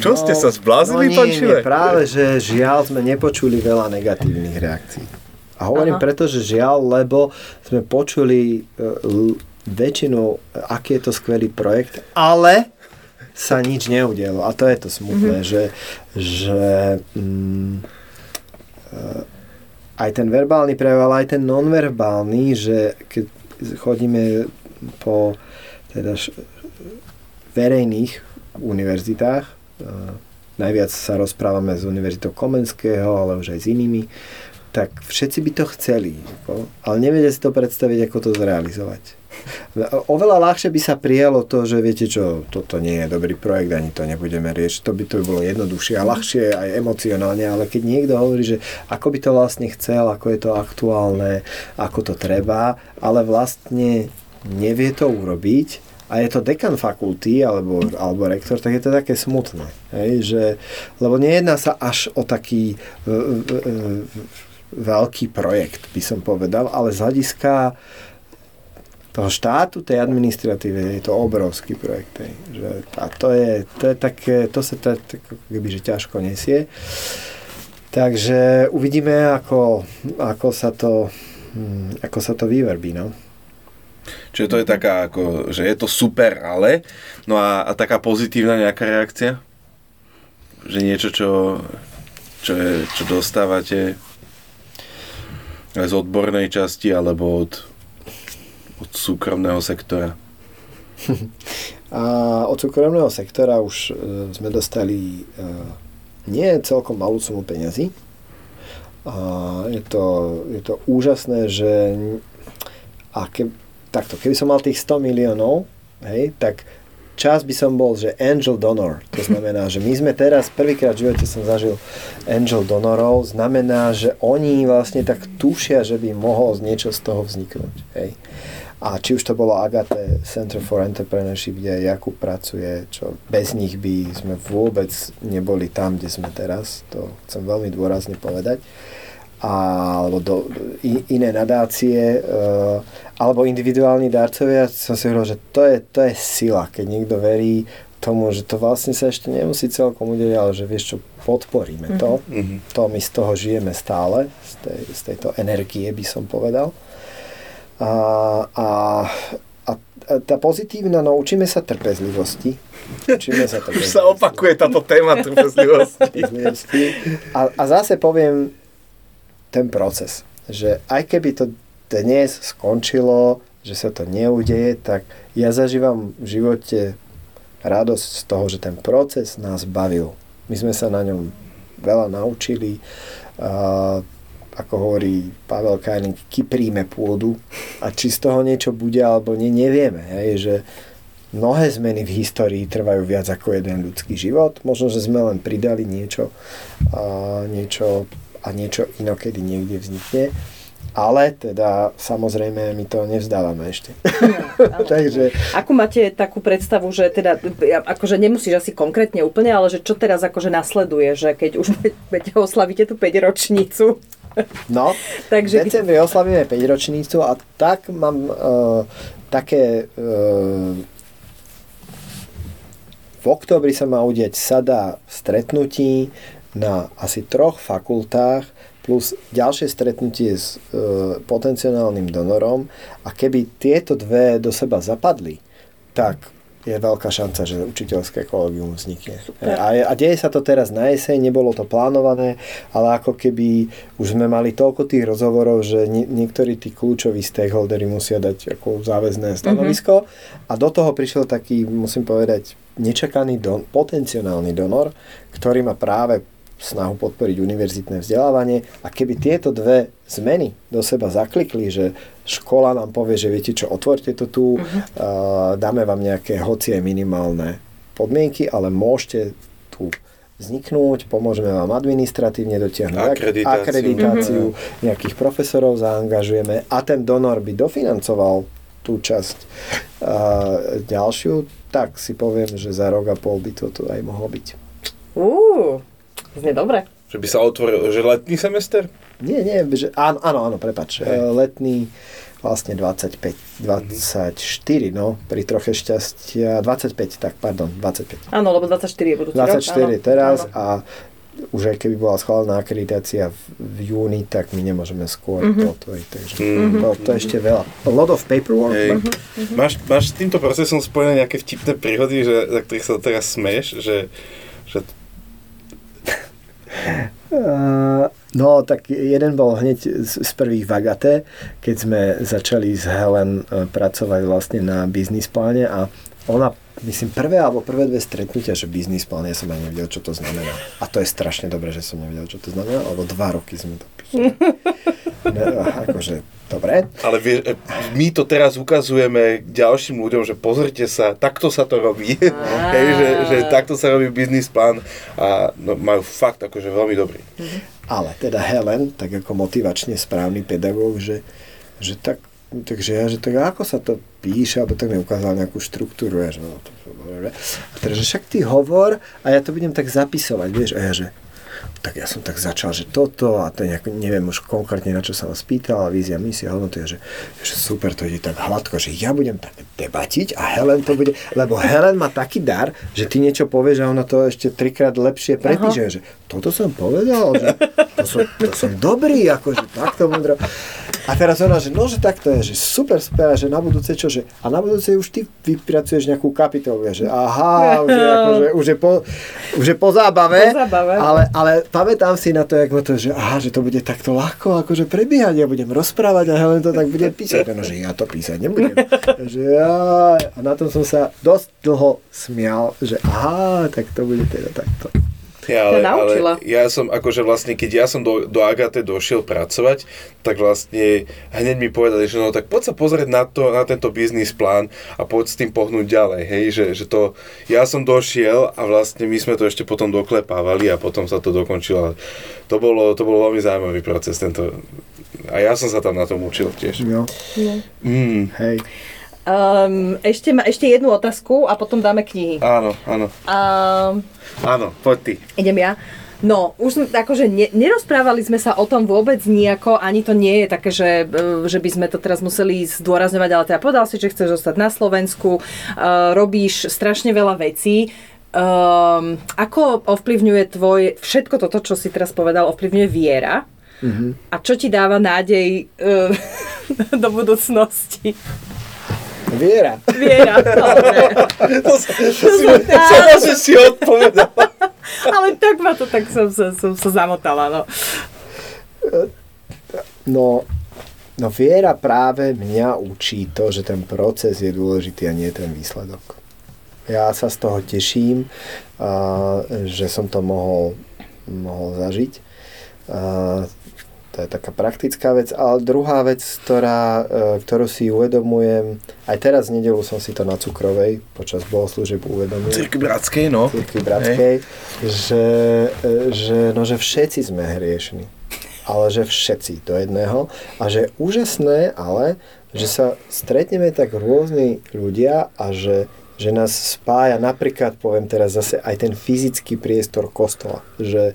Čo ste sa zblázili, pán Šiller? Práve, že žiaľ sme nepočuli veľa negatívnych reakcií. A hovorím preto, že žiaľ, lebo sme počuli väčšinu, aký je to skvelý projekt, ale sa nič neudialo. A to je to smutné, aj ten verbálny prejav, ale aj ten nonverbálny, že keď chodíme po teda verejných univerzitách, najviac sa rozprávame s Univerzitou Komenského, ale už aj s inými, tak všetci by to chceli, ale nevedia si to predstaviť, ako to zrealizovať. Oveľa ľahšie by sa prijalo to, že viete čo, toto nie je dobrý projekt, ani to nebudeme riešiť, to by bolo jednoduchšie a ľahšie aj emocionálne, ale keď niekto hovorí, že ako by to vlastne chcel, ako je to aktuálne, ako to treba, ale vlastne nevie to urobiť, a je to dekan fakulty alebo rektor, tak je to také smutné. Hej, že, lebo nejedná sa až o taký veľký projekt, by som povedal, ale z hľadiska toho štátu, tej administratíve je to obrovský projekt. Hej, že, a to je také, to sa tak keby, že ťažko nesie. Takže uvidíme, ako sa to vyverbí, no. Čiže to je taká, ako, že je to super, ale... No a taká pozitívna nejaká reakcia? Že niečo, čo dostávate z odbornej časti, alebo od súkromného sektora? A od súkromného sektora už sme dostali nie celkom malú sumu peňazí. Je to úžasné, že... Takto, keby som mal tých 100 miliónov, hej, tak čas by som bol, že angel donor. To znamená, že my sme teraz, prvýkrát v živote som zažil angel donorov, znamená, že oni vlastne tak tušia, že by mohol niečo z toho vzniknúť. Hej. A či už to bolo Agate Center for Entrepreneurship, kde Jakub pracuje, čo bez nich by sme vôbec neboli tam, kde sme teraz. To chcem veľmi dôrazne povedať. Alebo iné nadácie, alebo individuálni dárcovia, som si hovoril, že to je sila, keď niekto verí tomu, že to vlastne sa ešte nemusí celkom udeť, ale že vieš čo, podporíme to. To my z toho žijeme stále, z tejto energie by som povedal. A tá pozitívna, no učíme sa trpezlivosti. Už sa opakuje táto téma trpezlivosti. A zase poviem ten proces, že aj keby to dnes skončilo, že sa to neudeje, tak ja zažívam v živote radosť z toho, že ten proces nás bavil. My sme sa na ňom veľa naučili. Ako hovorí Pavel Kajling, kypríme pôdu a či z toho niečo bude alebo nie, nevieme. Hej, že mnohé zmeny v histórii trvajú viac ako jeden ľudský život. Možno, že sme len pridali niečo inokedy niekde vznikne. Ale teda samozrejme my to nevzdávame ešte. No, takže... Ako máte takú predstavu, že teda, akože nemusíš asi konkrétne úplne, ale že čo teraz akože nasleduje, že keď už oslavíte tú 5-ročnicu? No, takže... v decembri oslavíme 5-ročnicu a tak mám také... v októbri sa má udiať sada stretnutí na asi 3 fakultách, plus ďalšie stretnutie s potenciálnym donorom a keby tieto dve do seba zapadli, tak je veľká šanca, že učiteľské kolegium vznikne. A deje sa to teraz na jeseň, nebolo to plánované, ale ako keby už sme mali toľko tých rozhovorov, že niektorí tí kľúčoví stakeholderi musia dať ako záväzné stanovisko a do toho prišiel taký, musím povedať, nečakaný potenciálny donor, ktorý má práve snahu podporiť univerzitné vzdelávanie a keby tieto dve zmeny do seba zaklikli, že škola nám povie, že viete čo, otvorte to tu, dáme vám nejaké hoci aj minimálne podmienky, ale môžete tu vzniknúť, pomôžeme vám administratívne dotiahnuť akreditáciu, nejakých profesorov zaangažujeme a ten donor by dofinancoval tú časť ďalšiu, tak si poviem, že za 1,5 by toto aj mohlo byť. Znie dobre. Že by sa otvoril, že letný semester? Nie, že áno, prepáč. Letný vlastne 24, no, pri troche šťastia, 25, tak pardon, 25. Áno, lebo 24 je budúci rok. 24 teraz áno. A už aj keby bola schválená akreditácia v júni, tak my nemôžeme skôr toto, takže to ešte veľa. A lot of paperwork. Máš s týmto procesom spojené nejaké vtipné príhody, že, za ktorých sa teraz smeješ, že no, tak jeden bol hneď z prvých Vagaté, keď sme začali s Helen pracovať vlastne na business pláne a ona, myslím, prvé dve stretnutia, že business plán, ja som aj nevedel, čo to znamená. A to je strašne dobré, že som nevedel, čo to znamená, lebo 2 roky sme to písali. Akože, dobre. Ale my to teraz ukazujeme ďalším ľuďom, že pozrite sa, takto sa to robí. Že takto sa robí business plán a no, majú fakt akože veľmi dobrý. Ale teda Helen, tak ako motivačne správny pedagóg, že tak, takže ja, že tak ako sa to píše, alebo tak mi ukázal nejakú štruktúru, ja, že no, to, a teda, že však ty hovor a ja to budem tak zapisovať, vieš, a ja, že tak ja som tak začal, že toto a to nejak, neviem už konkrétne, na čo sa vás pýtal, vízia, misia, hodnota, že super, to ide tak hladko, že ja budem tak debatiť a Helen to bude, lebo Helen má taký dar, že ty niečo povieš a ona to ešte 3-krát lepšie prepíše, že toto som povedal, že to som dobrý, akože takto múdro. A teraz ona, že nože takto je, že super, že na budúce čo, že a na budúce už ty vypracuješ nejakú kapitolu, že aha, už je po zábave, ale pamätám si na to, jak ma to, že aha, že to bude takto ľahko, akože prebiehať, ja budem rozprávať a Helen to tak bude písať, no, že ja to písať nebudem. A na tom som sa dosť dlho smial, že aha, tak to bude teda takto. Ale ja som akože vlastne, keď ja som do Agate došiel pracovať, tak vlastne hneď mi povedali, že no tak poď sa pozrieť na tento biznis plán a poď s tým pohnúť ďalej, hej, že to, ja som došiel a vlastne my sme to ešte potom doklepávali a potom sa to dokončilo. To bolo veľmi zaujímavý proces tento, a ja som sa tam na tom učil tiež. Hej. Ešte jednu otázku a potom dáme knihy. Áno. Áno, poď ty. Idem ja. No, už akože nerozprávali sme sa o tom vôbec nejako, ani to nie je také, že by sme to teraz museli zdôrazňovať, ale teda povedal si, že chceš zostať na Slovensku, robíš strašne veľa vecí. Ako ovplyvňuje všetko toto, čo si teraz povedal, ovplyvňuje viera? A čo ti dáva nádej do budúcnosti? Viera, dobre. To si odpovedal. Ale tak ma to, tak som sa zamotala, no. No viera práve mňa učí to, že ten proces je dôležitý a nie ten výsledok. ja sa z toho teším, že som to mohol zažiť. To je taká praktická vec. Ale druhá vec, ktorú si uvedomujem, aj teraz v nedeľu som si to na Cukrovej počas bohoslúžieb uvedomil. Cirkvi Bratskej, že všetci sme hriešni. Ale že všetci do jedného. A že úžasné, ale že sa stretneme tak rôzni ľudia a že nás spája napríklad, poviem teraz zase, aj ten fyzický priestor kostola. Že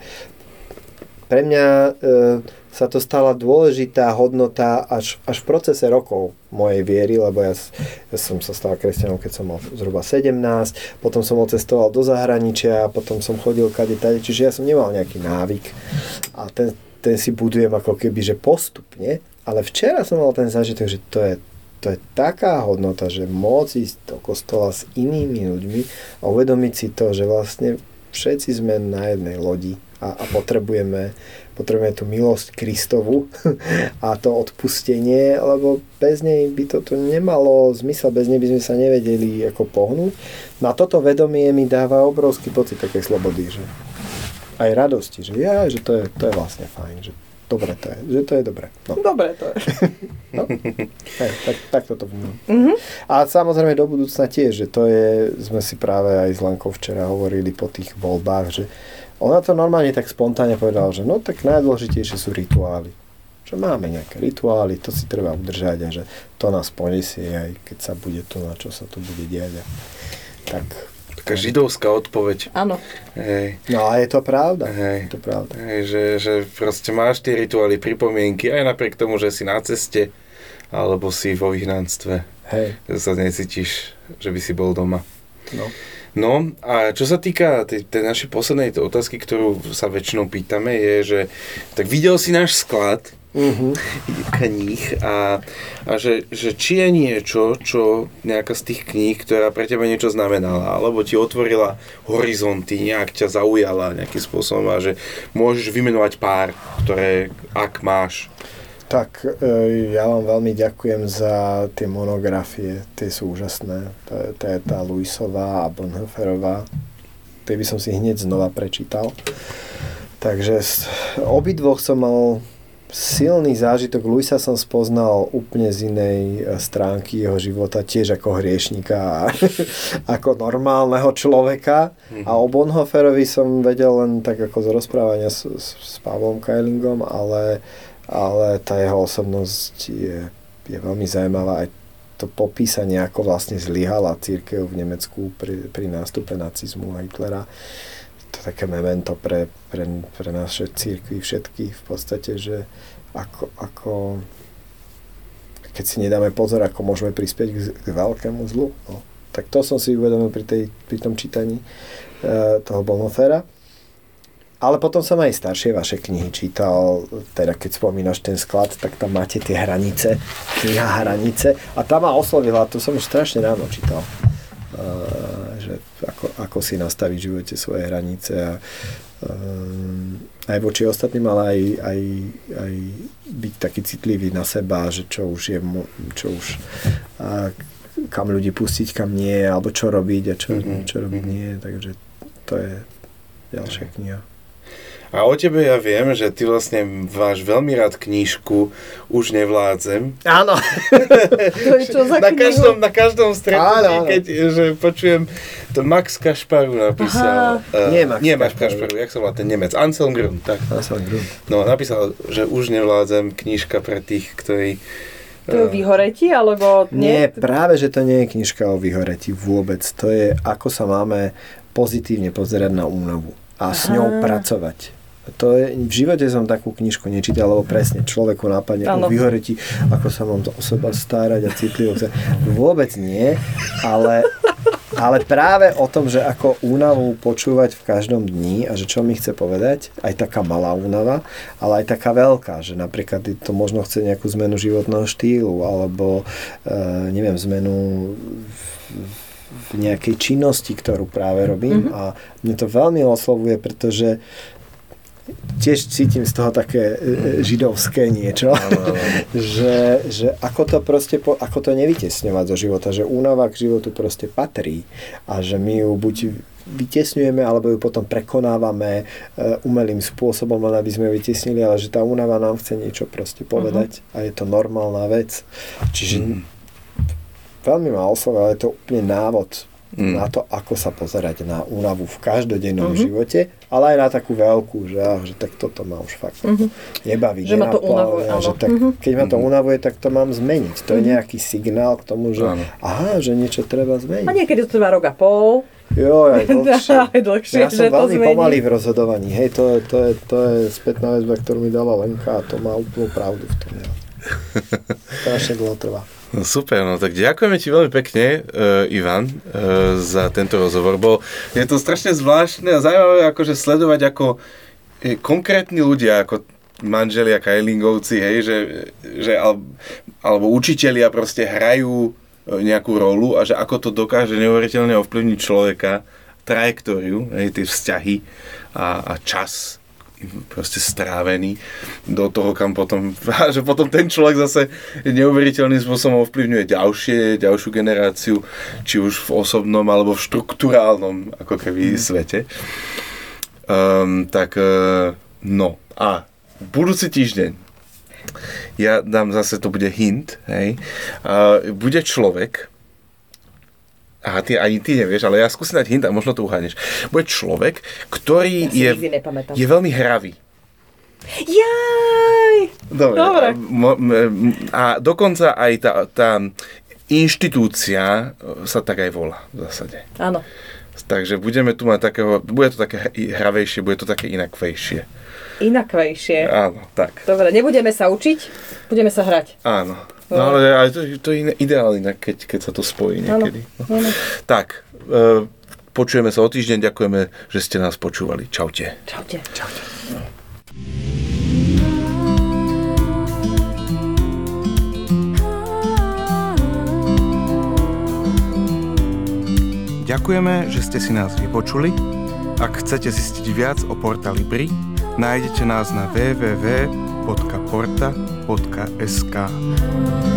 pre mňa sa to stala dôležitá hodnota až v procese rokov mojej viery, lebo ja som sa stal kresťanom, keď som mal zhruba 17, potom som odcestoval do zahraničia, potom som chodil kade-tade, čiže ja som nemal nejaký návyk. A ten si budujem ako keby, že postupne, ale včera som mal ten zážitok, že to je taká hodnota, že môcť ísť do kostola s inými ľuďmi a uvedomiť si to, že vlastne všetci sme na jednej lodi a potrebujeme tú milosť Kristovu a to odpustenie, lebo bez nej by toto nemalo zmysel, bez nej by sme sa nevedeli ako pohnúť. No a toto vedomie mi dáva obrovský pocit takej slobody, že aj radosti, že to je vlastne fajn, že dobre to je, že to je dobre. No. Dobre to je. No. Tak toto vnímam. Mm-hmm. A samozrejme do budúcna tiež, že to je, sme si práve aj s Lenkou včera hovorili po tých voľbách, že ona to normálne tak spontánne povedala, že no tak najdôležitejšie sú rituály. Že máme nejaké rituály, to si treba udržať a že to nás poniesie, aj keď sa bude to, na čo sa tu bude diať. Tak. Taká židovská odpoveď. Áno. Hej. No a je to pravda. Hej. Je to pravda. Hej, že proste máš tie rituály, pripomienky, aj napriek tomu, že si na ceste, alebo si vo vyhnanstve. Hej. Že sa necítiš, že by si bol doma. No. No a čo sa týka tej našej poslednej otázky, ktorú sa väčšinou pýtame, je, že tak videl si náš sklad, uh-huh, kníh a že či je niečo, čo nejaká z tých kníh, ktorá pre teba niečo znamenala, alebo ti otvorila horizonty, nejak ťa zaujala nejakým spôsobom a že môžeš vymenovať pár, ktoré ak máš. Tak, ja vám veľmi ďakujem za tie monografie, tie sú úžasné, to je tá Luisová a Bonhoefferová, tie by som si hneď znova prečítal, takže obidvoch som mal silný zážitok. Luisa som spoznal úplne z inej stránky jeho života, tiež ako hriešnika a ako normálneho človeka, a o Bonhoefferovi som vedel len tak ako z rozprávania s Pavlom Kajlingom, ale tá jeho osobnosť je veľmi zaujímavá. Aj to popísanie, ako vlastne zlyhala cirkev v Nemecku pri nástupe nacizmu a Hitlera. To je také memento pre naše cirkvi všetky v podstate, že ako keď si nedáme pozor, ako môžeme prispieť k veľkému zlu. No. Tak to som si uvedomil pri tom čítaní toho Bonhoeffera. Ale potom som aj staršie vaše knihy čítal, teda keď spomínaš ten sklad, tak tam máte tie hranice, kniha Hranice, a tá ma oslovila, to som už strašne ráno čítal, že ako si nastaviť v živote svoje hranice a aj voči ostatným, ale aj byť taký citlivý na seba, že kam ľudí pustiť, kam nie, alebo čo robiť a čo robiť nie, takže to je ďalšia kniha. A o tebe ja viem, že ty vlastne máš veľmi rád knížku Už nevládzem. Áno. na každom stretnutí, že počujem, to Max Kašparu napísal. Nie Max Kašparu, jak sa volá ten Nemec? Anselm Grun. Tak. Anselm Grun. No, napísal, že Už nevládzem, knížka pre tých, ktorí... To je vyhoretí, alebo... Nie, práve, že to nie je knižka o vyhoretí vôbec. To je, ako sa máme pozitívne pozerať na únavu a s ňou pracovať. To je, v živote som takú knižku nečítal, lebo presne človeku napadne o vyhoretí, ako sa mám to o seba starať a citlivo. Vôbec nie, ale práve o tom, že ako únavu počúvať v každom dni a že čo mi chce povedať, aj taká malá únava, ale aj taká veľká, že napríklad to možno chce nejakú zmenu životného štýlu alebo neviem, zmenu v nejakej činnosti, ktorú práve robím, a mne to veľmi oslovuje, pretože tiež cítim z toho také židovské niečo, že ako to proste, ako to nevytesňovať zo života, že únava k životu proste patrí a že my ju buď vytesňujeme, alebo ju potom prekonávame umelým spôsobom, len aby sme ju vytesnili, ale že tá únava nám chce niečo proste povedať a je to normálna vec. Čiže veľmi ma oslovila, ale je to úplne návod na to, ako sa pozerať na únavu v každodennom živote, ale aj na takú veľkú, že tak toto ma už fakt nebaví, nenapláva, že tak, keď ma to unavuje, tak to mám zmeniť. To je nejaký signál k tomu, že aha, že niečo treba zmeniť. A niekedy to trvá rok a pol. Jo, aj dlhšie. Ja som veľmi pomalý v rozhodovaní. Hej, to je spätná väzba, ktorú mi dala Lenka a to má úplnú pravdu v tom. Strašne dlho trvá. No super, no tak ďakujeme ti veľmi pekne, Ivan, za tento rozhovor, bo je to strašne zvláštne a zaujímavé akože sledovať ako konkrétni ľudia, ako manželia Kajlingovci, hej, alebo učitelia proste hrajú nejakú rolu a že ako to dokáže neuveriteľne ovplyvniť človeka, trajektóriu, hej, tie vzťahy a čas proste strávený do toho, kam potom, že potom ten človek zase neuveriteľným spôsobom ovplyvňuje ďalšiu generáciu, či už v osobnom, alebo v štruktúrálnom, ako keby, svete. No. A budúci týždeň, ja dám zase, to bude hint, hej, bude človek, aha, ani ty nevieš, ale ja skúsim dať hint a možno to uhádneš. Bude človek, ktorý ja je veľmi hravý. Jaj! Dobre. A dokonca aj tá inštitúcia sa tak aj volá v zásade. Áno. Takže budeme tu mať takého, bude to také hravejšie, bude to také inakvejšie. Inakvejšie? Áno, tak. Dobre, nebudeme sa učiť, budeme sa hrať. Áno. No ale to je ideálne, keď sa to spojí niekedy. No. Tak, počujeme sa o týždeň, ďakujeme, že ste nás počúvali. Čaute. Čaute. Ďakujeme, že ste si nás vypočuli. Ak chcete zistiť viac o Portáli Libri, nájdete nás na www.porta.sk.